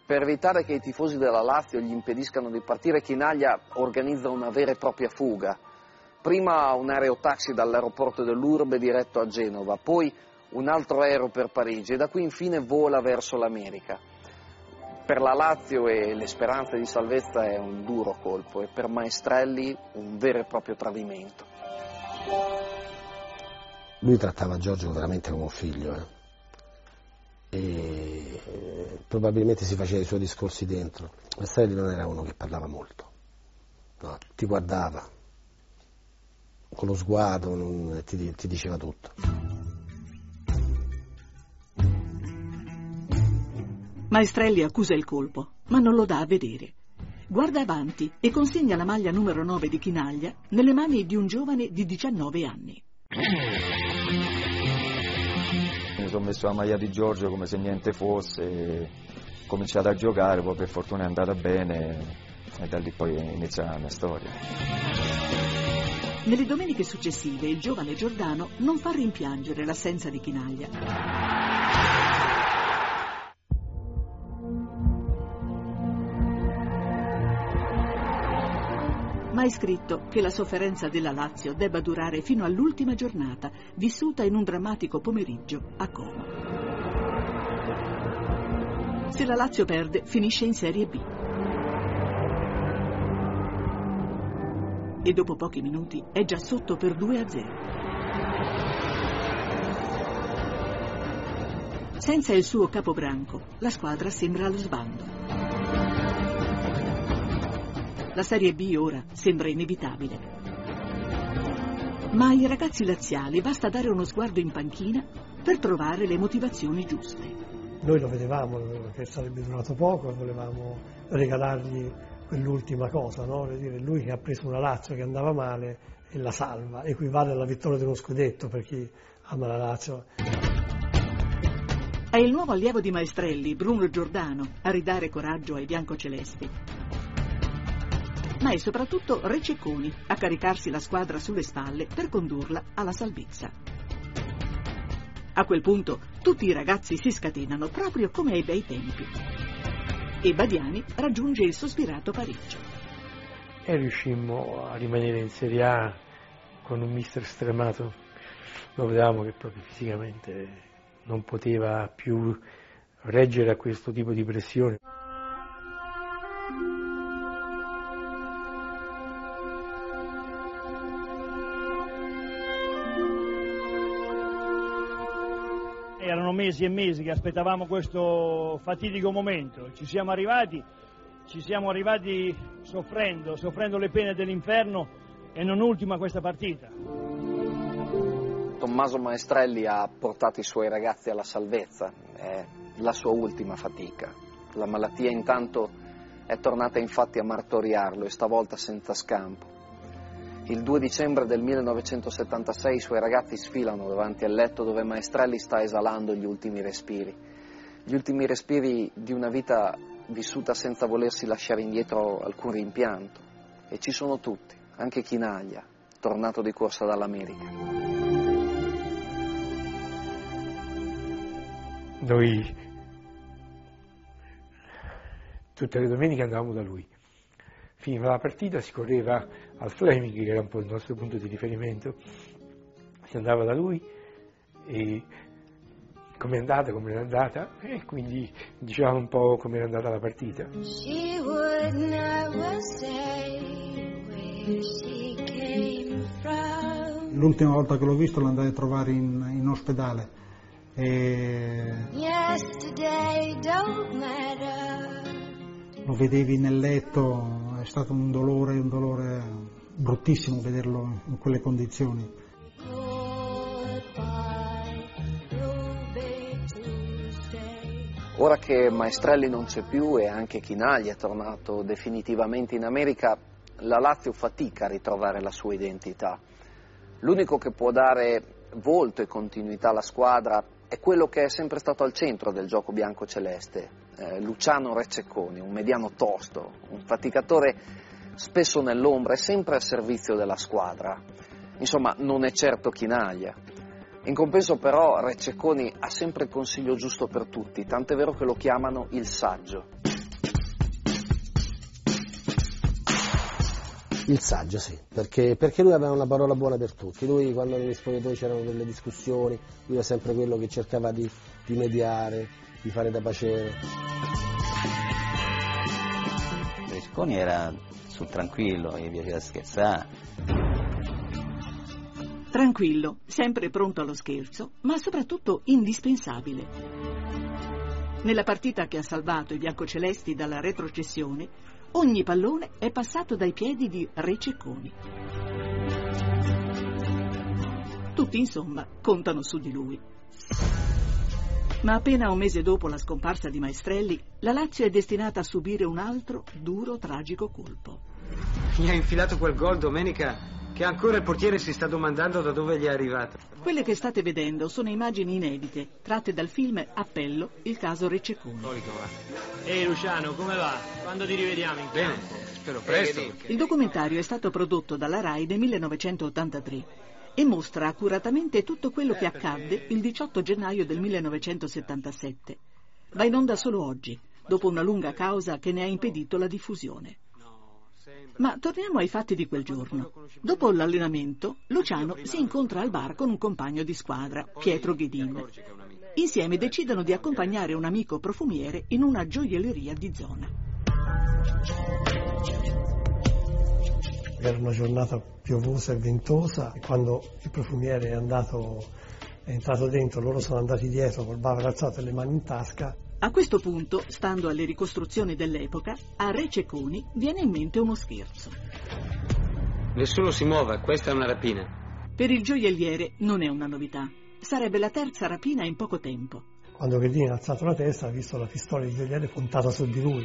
Per evitare che i tifosi della Lazio gli impediscano di partire, Chinaglia organizza una vera e propria fuga. prima un aerotaxi dall'aeroporto dell'Urbe diretto a Genova, poi un altro aereo per Parigi e da qui infine vola verso l'America. Per la Lazio e le speranze di salvezza è un duro colpo e per Maestrelli un vero e proprio tradimento. Lui trattava Giorgio veramente come un figlio, eh? E eh, probabilmente si faceva i suoi discorsi dentro. Maestrelli non era uno che parlava molto, no, ti guardava con lo sguardo, non, ti, ti diceva tutto. Maestrelli accusa il colpo, ma non lo dà a vedere. Guarda avanti e consegna la maglia numero nove di Chinaglia nelle mani di un giovane di diciannove anni. Mi sono messo la maglia di Giorgio come se niente fosse, e ho cominciato a giocare, poi per fortuna è andata bene e da lì poi inizia la mia storia. Nelle domeniche successive il giovane Giordano non fa rimpiangere l'assenza di Chinaglia. Ma è scritto che la sofferenza della Lazio debba durare fino all'ultima giornata, vissuta in un drammatico pomeriggio a Como. Se la Lazio perde, finisce in Serie B. E dopo pochi minuti è già sotto per due a zero. Senza il suo capobranco, la squadra sembra allo sbando. La Serie B ora sembra inevitabile. Ma ai ragazzi laziali basta dare uno sguardo in panchina per trovare le motivazioni giuste. Noi lo vedevamo che sarebbe durato poco e volevamo regalargli quell'ultima cosa, no? Lui che ha preso una Lazio che andava male e la salva, equivale alla vittoria dello Scudetto per chi ama la Lazio. È il nuovo allievo di Maestrelli, Bruno Giordano, a ridare coraggio ai biancocelesti. Ma è soprattutto Re Cecconi a caricarsi la squadra sulle spalle per condurla alla salvezza. A quel punto tutti i ragazzi si scatenano proprio come ai bei tempi. E Badiani raggiunge il sospirato pareggio. E riuscimmo a rimanere in Serie A con un mister stremato. Lo vedevamo che proprio fisicamente non poteva più reggere a questo tipo di pressione. Erano mesi e mesi che aspettavamo questo fatidico momento, ci siamo arrivati, ci siamo arrivati soffrendo, soffrendo le pene dell'inferno e non ultima questa partita. Tommaso Maestrelli ha portato i suoi ragazzi alla salvezza, è la sua ultima fatica. La malattia intanto è tornata infatti a martoriarlo e stavolta senza scampo. Il due dicembre del millenovecentosettantasei i suoi ragazzi sfilano davanti al letto dove Maestrelli sta esalando gli ultimi respiri. Gli ultimi respiri di una vita vissuta senza volersi lasciare indietro alcun rimpianto. E ci sono tutti, anche Chinaglia, tornato di corsa dall'America. Noi tutte le domeniche andavamo da lui. Finiva la partita, si correva al Fleming, che era un po' il nostro punto di riferimento, si andava da lui e com'è andata, com'è andata, e quindi dicevamo un po' com'era andata la partita. She would never say where she came from. L'ultima volta che l'ho visto l'andai a trovare in, in ospedale. E... Yesterday don't matter. Lo vedevi nel letto. È stato un dolore, un dolore bruttissimo vederlo in quelle condizioni. Ora che Maestrelli non c'è più e anche Chinaglia è tornato definitivamente in America, la Lazio fatica a ritrovare la sua identità. L'unico che può dare volto e continuità alla squadra è quello che è sempre stato al centro del gioco biancoceleste. Eh, Luciano Re Cecconi, un mediano tosto, un faticatore spesso nell'ombra e sempre al servizio della squadra. Insomma, non è certo Chinaglia. In compenso però Re Cecconi ha sempre il consiglio giusto per tutti, tant'è vero che lo chiamano il saggio. Il saggio, sì, perché, perché lui aveva una parola buona per tutti. Lui, quando negli spogliatoi c'erano delle discussioni, lui era sempre quello che cercava di, di mediare, di fare da paciere. Cecconi era sul tranquillo, gli piaceva scherzare. Tranquillo, sempre pronto allo scherzo, ma soprattutto indispensabile. Nella partita che ha salvato i biancocelesti dalla retrocessione, ogni pallone è passato dai piedi di Re Cecconi. Tutti, insomma, contano su di lui. Ma appena un mese dopo la scomparsa di Maestrelli, la Lazio è destinata a subire un altro duro, tragico colpo. Mi ha infilato quel gol domenica che ancora il portiere si sta domandando da dove gli è arrivato. Quelle che state vedendo sono immagini inedite, tratte dal film Appello, il caso Re Cecconi. Ehi Luciano, come va? Quando ti rivediamo in campo? Bene, spero presto. Il documentario è stato prodotto dalla Rai nel millenovecentottantatré e mostra accuratamente tutto quello che accadde il diciotto gennaio del millenovecentosettantasette. Va in onda solo oggi, dopo una lunga causa che ne ha impedito la diffusione. Ma torniamo ai fatti di quel giorno. Dopo l'allenamento, Luciano si incontra al bar con un compagno di squadra, Pietro Ghedin. Insieme decidono di accompagnare un amico profumiere in una gioielleria di zona. Era una giornata piovosa e ventosa e quando il profumiere è andato, è entrato dentro, loro sono andati dietro col bar alzato e le mani in tasca. A questo punto, stando alle ricostruzioni dell'epoca, a Re Cecconi viene in mente uno scherzo. Nessuno si muova, questa è una rapina. Per il gioielliere non è una novità. Sarebbe la terza rapina in poco tempo. Quando Ghedin ha alzato la testa ha visto la pistola del gioielliere puntata su di lui.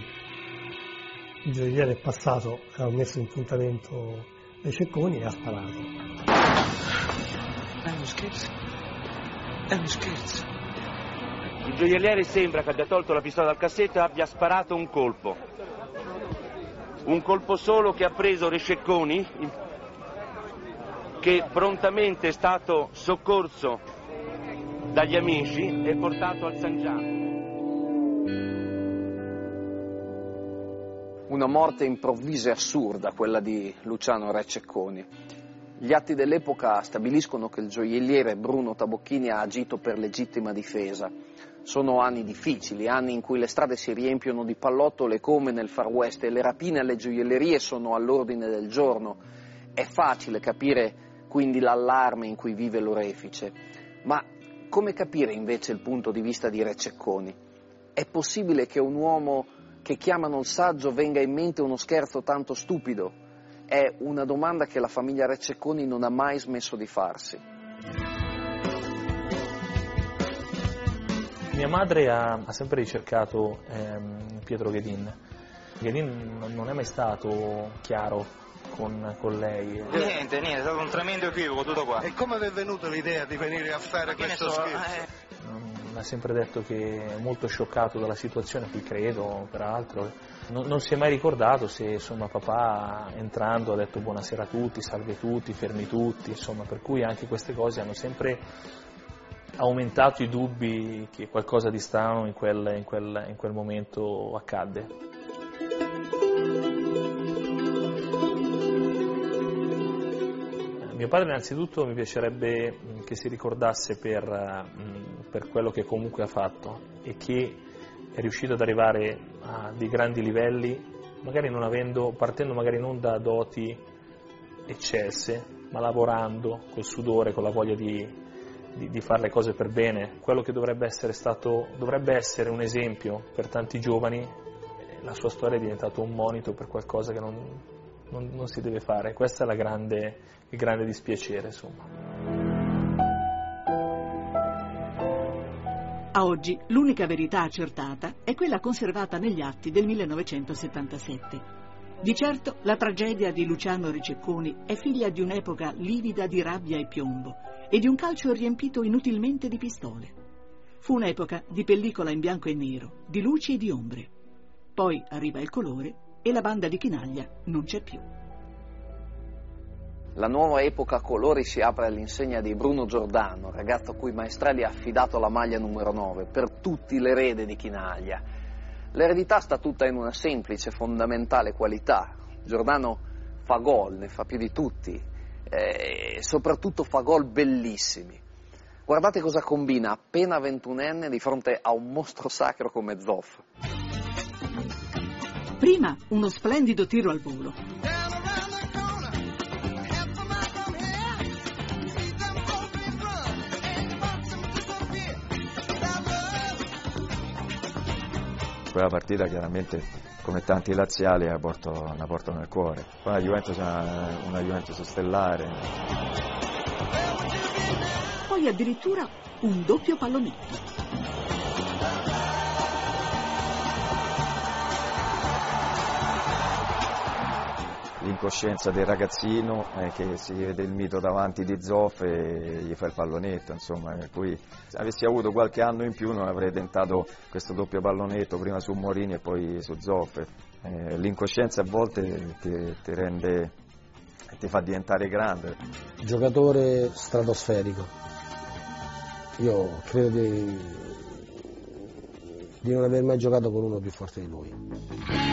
Il gioielliere è passato, ha messo in puntamento Re Cecconi e ha sparato. È uno scherzo. È uno scherzo. Il gioielliere sembra che abbia tolto la pistola dal cassetto e abbia sparato un colpo. Un colpo solo che ha preso Re Cecconi, che prontamente è stato soccorso dagli amici e portato al San Giacomo. Una morte improvvisa e assurda, quella di Luciano Re Cecconi. Gli atti dell'epoca stabiliscono che il gioielliere Bruno Tabocchini ha agito per legittima difesa. Sono anni difficili, anni in cui le strade si riempiono di pallottole come nel Far West e le rapine alle gioiellerie sono all'ordine del giorno. È facile capire quindi l'allarme in cui vive l'orefice. Ma come capire invece il punto di vista di Re Cecconi? È possibile che un uomo che chiamano il saggio venga in mente uno scherzo tanto stupido? È una domanda che la famiglia Re Cecconi non ha mai smesso di farsi. Mia madre ha, ha sempre ricercato ehm, Pietro Ghedin. Ghedin non è mai stato chiaro con, con lei. Niente, niente, è stato un tremendo equivoco, tutto qua. E come vi è venuta l'idea di venire a fare questo scherzo? Mm, ha sempre detto che è molto scioccato dalla situazione, qui credo, peraltro. Non, non si è mai ricordato se, insomma, papà entrando ha detto buonasera a tutti, salve tutti, fermi tutti, insomma, per cui anche queste cose hanno sempre aumentato i dubbi che qualcosa di strano in quel, in quel, in quel momento accadde. Mio padre innanzitutto mi piacerebbe che si ricordasse per, per quello che comunque ha fatto e che è riuscito ad arrivare a dei grandi livelli, magari non avendo, partendo magari non da doti eccesse, ma lavorando col sudore, con la voglia di, di, di fare le cose per bene. Quello che dovrebbe essere stato, dovrebbe essere un esempio per tanti giovani, la sua storia è diventata un monito per qualcosa che non, non, non si deve fare. Questo è la grande, il grande dispiacere, insomma. A oggi l'unica verità accertata è quella conservata negli atti del millenovecentosettantasette. Di certo la tragedia di Luciano Re Cecconi è figlia di un'epoca livida di rabbia e piombo e di un calcio riempito inutilmente di pistole. Fu un'epoca di pellicola in bianco e nero, di luci e di ombre. Poi arriva il colore e la banda di Chinaglia non c'è più. La nuova epoca a colori si apre all'insegna di Bruno Giordano, ragazzo a cui Maestrelli ha affidato la maglia numero nove, per tutti l'erede di Chinaglia. L'eredità sta tutta in una semplice, fondamentale qualità. Giordano fa gol, ne fa più di tutti, e soprattutto fa gol bellissimi. Guardate cosa combina appena ventunenne di fronte a un mostro sacro come Zoff. Prima uno splendido tiro al volo. Quella partita chiaramente, come tanti laziali, ha una porta nel cuore. Poi la Juventus è una Juventus stellare. Poi addirittura un doppio pallonetto. L'incoscienza del ragazzino è che si vede il mito davanti di Zoff e gli fa il pallonetto, insomma, per cui se avessi avuto qualche anno in più non avrei tentato questo doppio pallonetto, prima su Morini e poi su Zoff. Eh, l'incoscienza a volte ti, ti rende, ti fa diventare grande. Giocatore stratosferico. Io credo di, di non aver mai giocato con uno più forte di lui.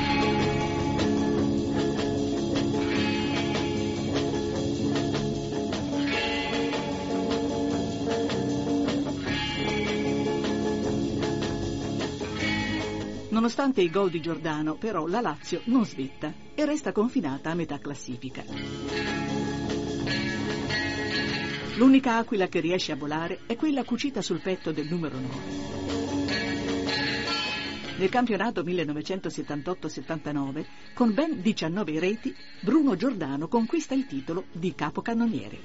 Nonostante i gol di Giordano, però, la Lazio non svetta e resta confinata a metà classifica. L'unica aquila che riesce a volare è quella cucita sul petto del numero nove. Nel campionato millenovecentosettantotto settantanove, con ben diciannove reti, Bruno Giordano conquista il titolo di capocannoniere.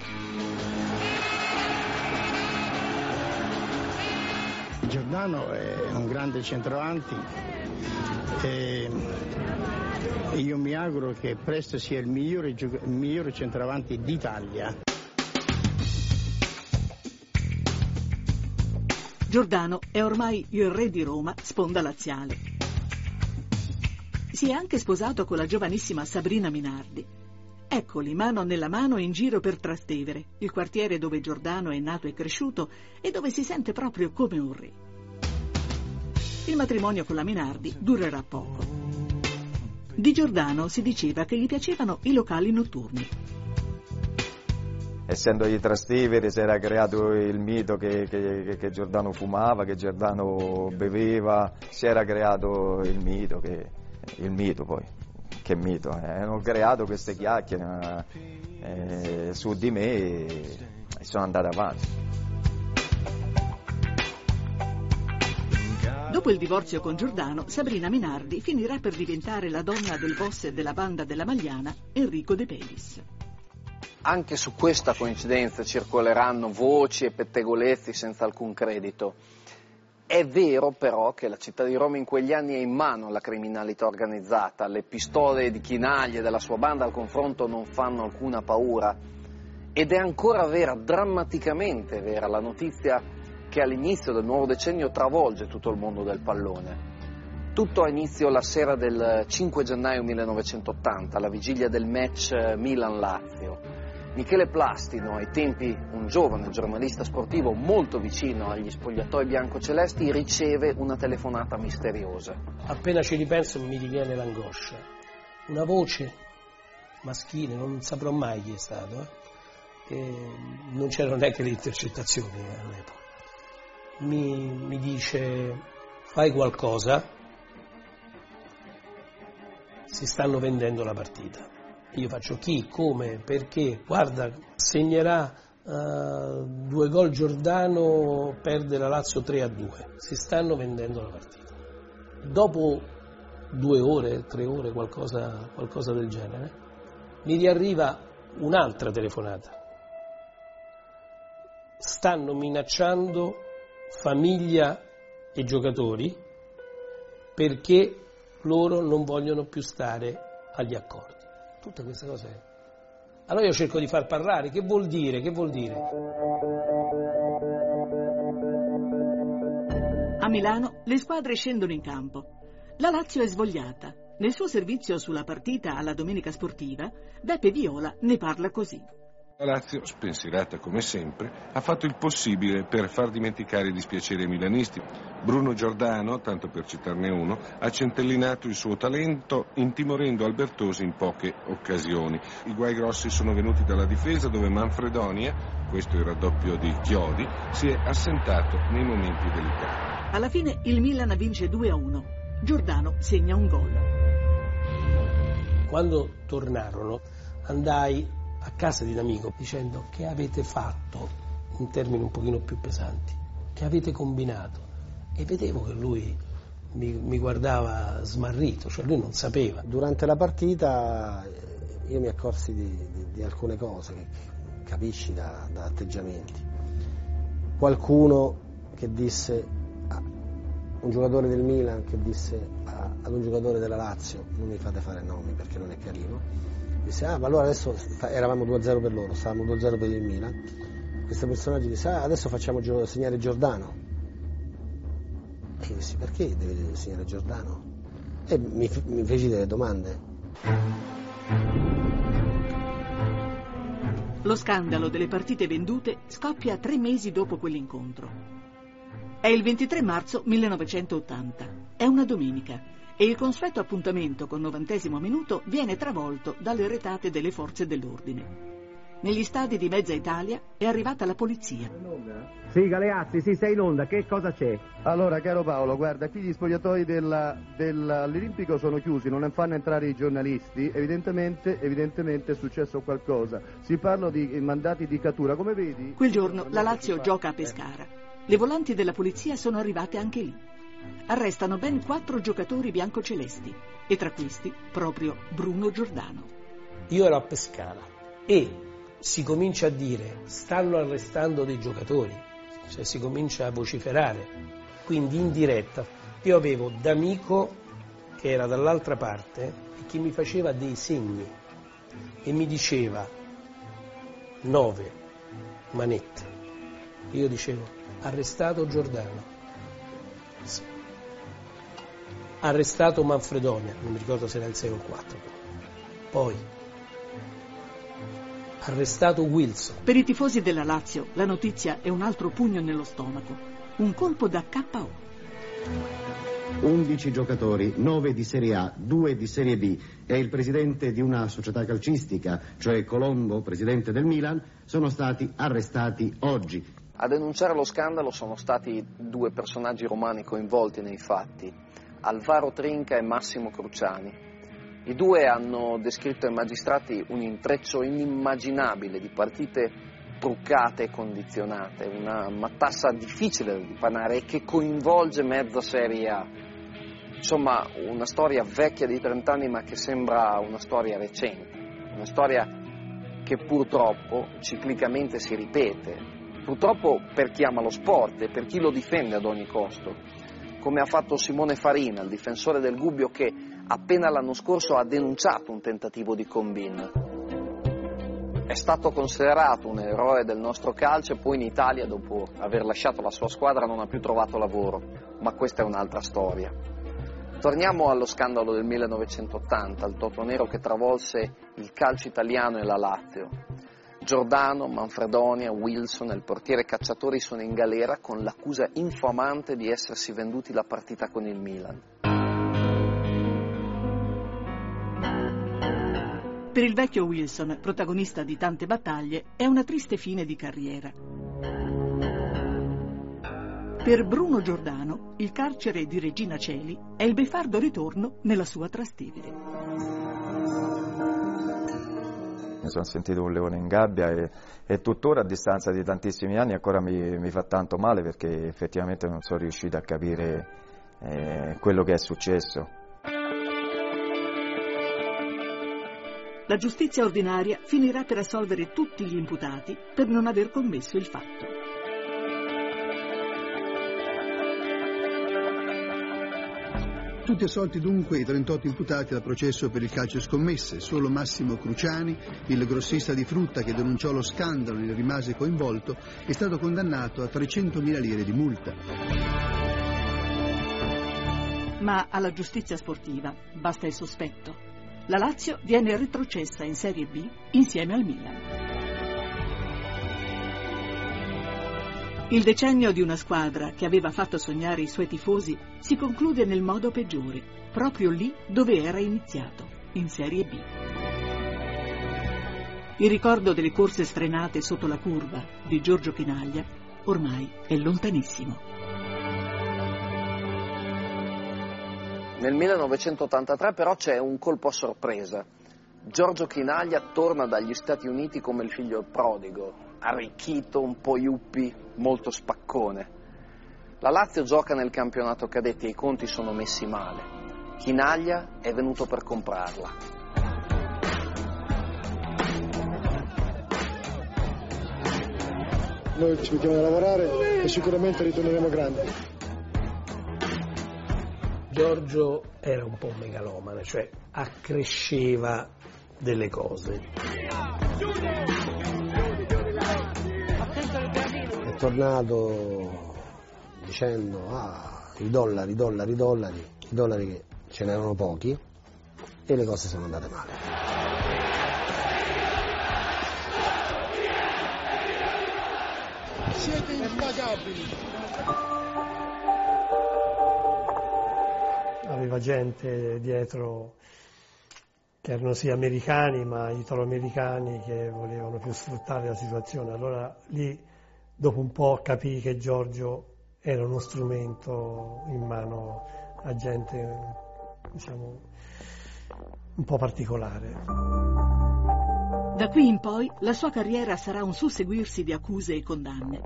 Giordano è un grande centravanti e io mi auguro che presto sia il migliore, il migliore centravanti d'Italia. Giordano è ormai il re di Roma, sponda laziale. Si è anche sposato con la giovanissima Sabrina Minardi. Eccoli, mano nella mano, in giro per Trastevere, il quartiere dove Giordano è nato e cresciuto e dove si sente proprio come un re. Il matrimonio con la Minardi durerà poco. Di Giordano si diceva che gli piacevano i locali notturni. Essendo di Trastevere si era creato il mito che, che, che Giordano fumava, che Giordano beveva, si era creato il mito, che, il mito poi. Che mito, eh? Hanno creato queste chiacchiere eh, su di me e sono andato avanti. Dopo il divorzio con Giordano, Sabrina Minardi finirà per diventare la donna del boss della banda della Magliana, Enrico De Pellis. Anche su questa coincidenza circoleranno voci e pettegolezzi senza alcun credito. È vero però che la città di Roma in quegli anni è in mano alla criminalità organizzata, le pistole di Chinaglia e della sua banda al confronto non fanno alcuna paura, ed è ancora vera, drammaticamente vera, la notizia che all'inizio del nuovo decennio travolge tutto il mondo del pallone. Tutto ha inizio la sera del cinque gennaio millenovecentottanta, alla vigilia del match Milan-Lazio. Michele Plastino, ai tempi un giovane giornalista sportivo molto vicino agli spogliatoi biancocelesti, riceve una telefonata misteriosa. Appena ci ripenso mi riviene l'angoscia. Una voce maschile, non saprò mai chi è stato, eh? E non c'erano neanche le intercettazioni all'epoca. Mi, mi dice: fai qualcosa, si stanno vendendo la partita. Io faccio chi, come, perché, guarda, segnerà uh, due gol Giordano, perde la Lazio tre a due, si stanno vendendo la partita. Dopo due ore, tre ore, qualcosa, qualcosa del genere, mi riarriva un'altra telefonata. Stanno minacciando famiglia e giocatori perché loro non vogliono più stare agli accordi. Tutte queste cose. Allora io cerco di far parlare, che vuol dire, che vuol dire? A Milano le squadre scendono in campo. La Lazio è svogliata. Nel suo servizio sulla partita alla Domenica Sportiva, Beppe Viola ne parla così. La Lazio, spensierata come sempre, ha fatto il possibile per far dimenticare i dispiaceri ai milanisti. Bruno Giordano, tanto per citarne uno, ha centellinato il suo talento intimorendo Albertosi in poche occasioni. I guai grossi sono venuti dalla difesa, dove Manfredonia, questo il raddoppio di Chiodi, si è assentato nei momenti delicati. Alla fine il Milan vince due a uno. Giordano segna un gol. Quando tornarono andai a casa di un amico dicendo: che avete fatto, in termini un pochino più pesanti, che avete combinato? E vedevo che lui mi, mi guardava smarrito, cioè lui non sapeva. Durante la partita io mi accorsi di, di, di alcune cose che capisci da, da atteggiamenti. Qualcuno che disse a un giocatore del Milan, che disse a, ad un giocatore della Lazio, non mi fate fare nomi perché non è carino, disse: ah, ma allora adesso eravamo due a zero per loro, stavamo due a zero per il Milan. Questo personaggio disse: ah, adesso facciamo gio- segnare Giordano. E io dissi: perché deve segnare Giordano? E mi, f- mi feci delle domande. Lo scandalo delle partite vendute scoppia tre mesi dopo quell'incontro. È il ventitré marzo millenovecentottanta, è una domenica. E il consueto appuntamento con novantesimo minuto viene travolto dalle retate delle forze dell'ordine. Negli stadi di mezza Italia è arrivata la polizia. Sì, Galeazzi, sì, sei in onda, che cosa c'è? Allora, caro Paolo, guarda, qui gli spogliatoi della, dell'Olimpico sono chiusi, non fanno entrare i giornalisti, evidentemente, evidentemente è successo qualcosa. Si parla di mandati di cattura, come vedi... Quel giorno la Lazio gioca a Pescara. Le volanti della polizia sono arrivate anche lì. Arrestano ben quattro giocatori biancocelesti e tra questi proprio Bruno Giordano. Io ero a Pescara e si comincia a dire: stanno arrestando dei giocatori, cioè si comincia a vociferare. Quindi in diretta io avevo D'Amico che era dall'altra parte e che mi faceva dei segni e mi diceva nove manette. Io dicevo: arrestato Giordano, arrestato Manfredonia, non mi ricordo se era il sei o il quattro, poi arrestato Wilson. Per i tifosi della Lazio la notizia è un altro pugno nello stomaco, un colpo da K O. undici giocatori, nove di Serie A, due di Serie B e il presidente di una società calcistica, cioè Colombo, presidente del Milan, sono stati arrestati oggi. A denunciare lo scandalo sono stati due personaggi romani coinvolti nei fatti, Alvaro Trinca e Massimo Cruciani. I due hanno descritto ai magistrati un intreccio inimmaginabile di partite truccate e condizionate, una matassa difficile da dipanare e che coinvolge mezza Serie A. Insomma, una storia vecchia di trent'anni ma che sembra una storia recente, una storia che purtroppo ciclicamente si ripete. Purtroppo per chi ama lo sport e per chi lo difende ad ogni costo, come ha fatto Simone Farina, il difensore del Gubbio, che appena l'anno scorso ha denunciato un tentativo di combin. È stato considerato un eroe del nostro calcio e poi in Italia, dopo aver lasciato la sua squadra, non ha più trovato lavoro, ma questa è un'altra storia. Torniamo allo scandalo del millenovecentottanta, il totonero che travolse il calcio italiano e la Lazio. Giordano, Manfredonia, Wilson e il portiere Cacciatori sono in galera con l'accusa infamante di essersi venduti la partita con il Milan. Per il vecchio Wilson, protagonista di tante battaglie, è una triste fine di carriera. Per Bruno Giordano, il carcere di Regina Coeli è il beffardo ritorno nella sua Trastevere. Mi sono sentito un leone in gabbia e, e tuttora a distanza di tantissimi anni ancora mi, mi fa tanto male, perché effettivamente non sono riuscito a capire eh, quello che è successo. La giustizia ordinaria finirà per assolvere tutti gli imputati per non aver commesso il fatto. Tutti assolti dunque i trentotto imputati dal processo per il calcio e scommesse, solo Massimo Cruciani, il grossista di frutta che denunciò lo scandalo e rimase coinvolto, è stato condannato a trecentomila lire di multa. Ma alla giustizia sportiva basta il sospetto. La Lazio viene retrocessa in Serie B insieme al Milan. Il decennio di una squadra che aveva fatto sognare i suoi tifosi si conclude nel modo peggiore, proprio lì dove era iniziato, in Serie B. Il ricordo delle corse sfrenate sotto la curva di Giorgio Chinaglia ormai è lontanissimo. Nel millenovecentottantatré però c'è un colpo a sorpresa. Giorgio Chinaglia torna dagli Stati Uniti come il figlio prodigo, arricchito, un po' yuppie, molto spaccone. La Lazio gioca nel campionato cadetti e i conti sono messi male. Chinaglia è venuto per comprarla. Noi ci mettiamo a lavorare e sicuramente ritorneremo grandi. Giorgio era un po' megalomane, cioè accresceva delle cose. È tornato dicendo ah, i dollari, i dollari, i dollari, i dollari che ce n'erano pochi e le cose sono andate male. Siete impagabili. Aveva gente dietro che erano sì americani ma italoamericani che volevano più sfruttare la situazione. Allora lì dopo un po' capì che Giorgio era uno strumento in mano a gente, diciamo, un po' particolare. Da qui in poi la sua carriera sarà un susseguirsi di accuse e condanne.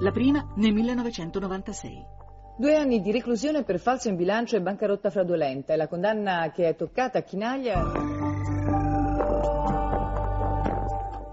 La prima nel millenovecentonovantasei. Due anni di reclusione per falso in bilancio e bancarotta fraudolenta è la condanna che è toccata a Chinaglia.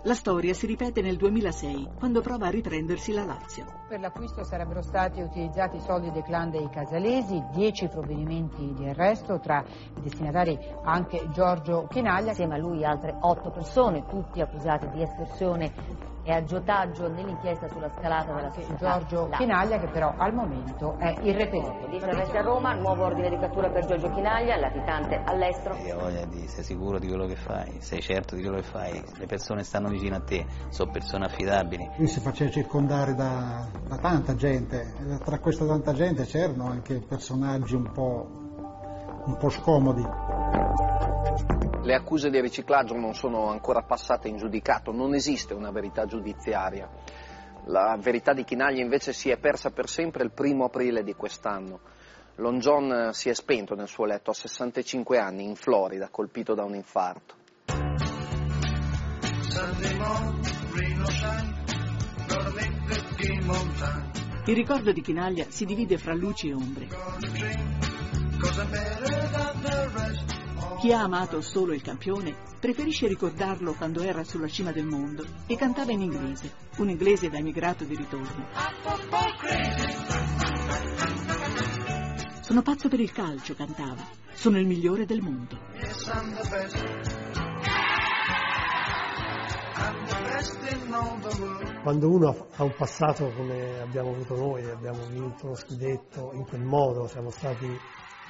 La storia si ripete nel duemilasei, quando prova a riprendersi la Lazio. Per l'acquisto sarebbero stati utilizzati i soldi dei clan dei Casalesi, dieci provvedimenti di arresto, tra i destinatari anche Giorgio Chinaglia. Insieme a lui altre otto persone, tutti accusati di estorsione e aggiotaggio nell'inchiesta sulla scalata della società. Giorgio Chinaglia, che però al momento è irreperibile. Di Travesti a Roma, nuovo ordine di cattura per Giorgio Chinaglia, latitante all'estero. Hai voglia di, sei sicuro di quello che fai, sei certo di quello che fai, le persone stanno vicino a te, sono persone affidabili. Lui si faceva circondare da, da tanta gente, tra questa tanta gente c'erano anche personaggi un po', un po' scomodi. Le accuse di riciclaggio non sono ancora passate in giudicato, non esiste una verità giudiziaria. La verità di Chinaglia invece si è persa per sempre il primo aprile di quest'anno. Long John si è spento nel suo letto a sessantacinque anni in Florida, colpito da un infarto. Il ricordo di Chinaglia si divide fra luci e ombre. Chi ha amato solo il campione preferisce ricordarlo quando era sulla cima del mondo e cantava in inglese, un inglese da emigrato di ritorno. Sono pazzo per il calcio, cantava, sono il migliore del mondo. Quando uno ha un passato come abbiamo avuto noi, abbiamo vinto lo Scudetto in quel modo, siamo stati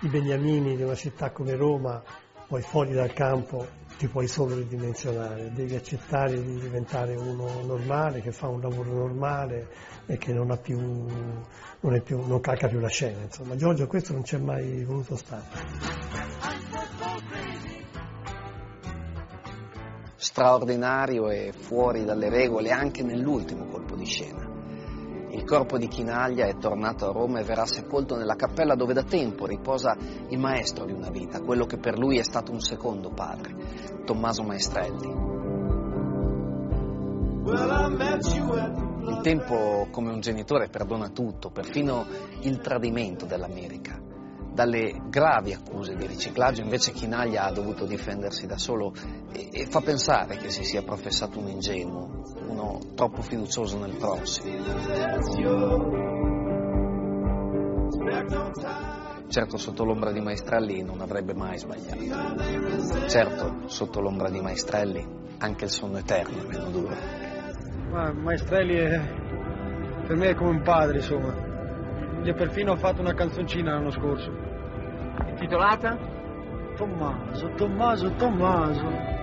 i beniamini di una città come Roma, poi fuori dal campo ti puoi solo ridimensionare, devi accettare di diventare uno normale che fa un lavoro normale e che non ha più, non è più, non calca più la scena, insomma. Giorgio questo non c'è mai voluto stare. Straordinario e fuori dalle regole anche nell'ultimo colpo di scena. Il corpo di Chinaglia è tornato a Roma e verrà sepolto nella cappella dove da tempo riposa il maestro di una vita, quello che per lui è stato un secondo padre, Tommaso Maestrelli. Il tempo come un genitore perdona tutto, perfino il tradimento dell'America. Dalle gravi accuse di riciclaggio invece Chinaglia ha dovuto difendersi da solo e, e fa pensare che si sia professato un ingenuo, uno troppo fiducioso nel prossimo. Certo sotto l'ombra di Maestrelli non avrebbe mai sbagliato. Certo sotto l'ombra di Maestrelli anche il sonno eterno è meno duro. Ma Maestrelli è, per me è come un padre, insomma. Io perfino ho fatto una canzoncina l'anno scorso. Intitolata? Tommaso, Tommaso, Tommaso.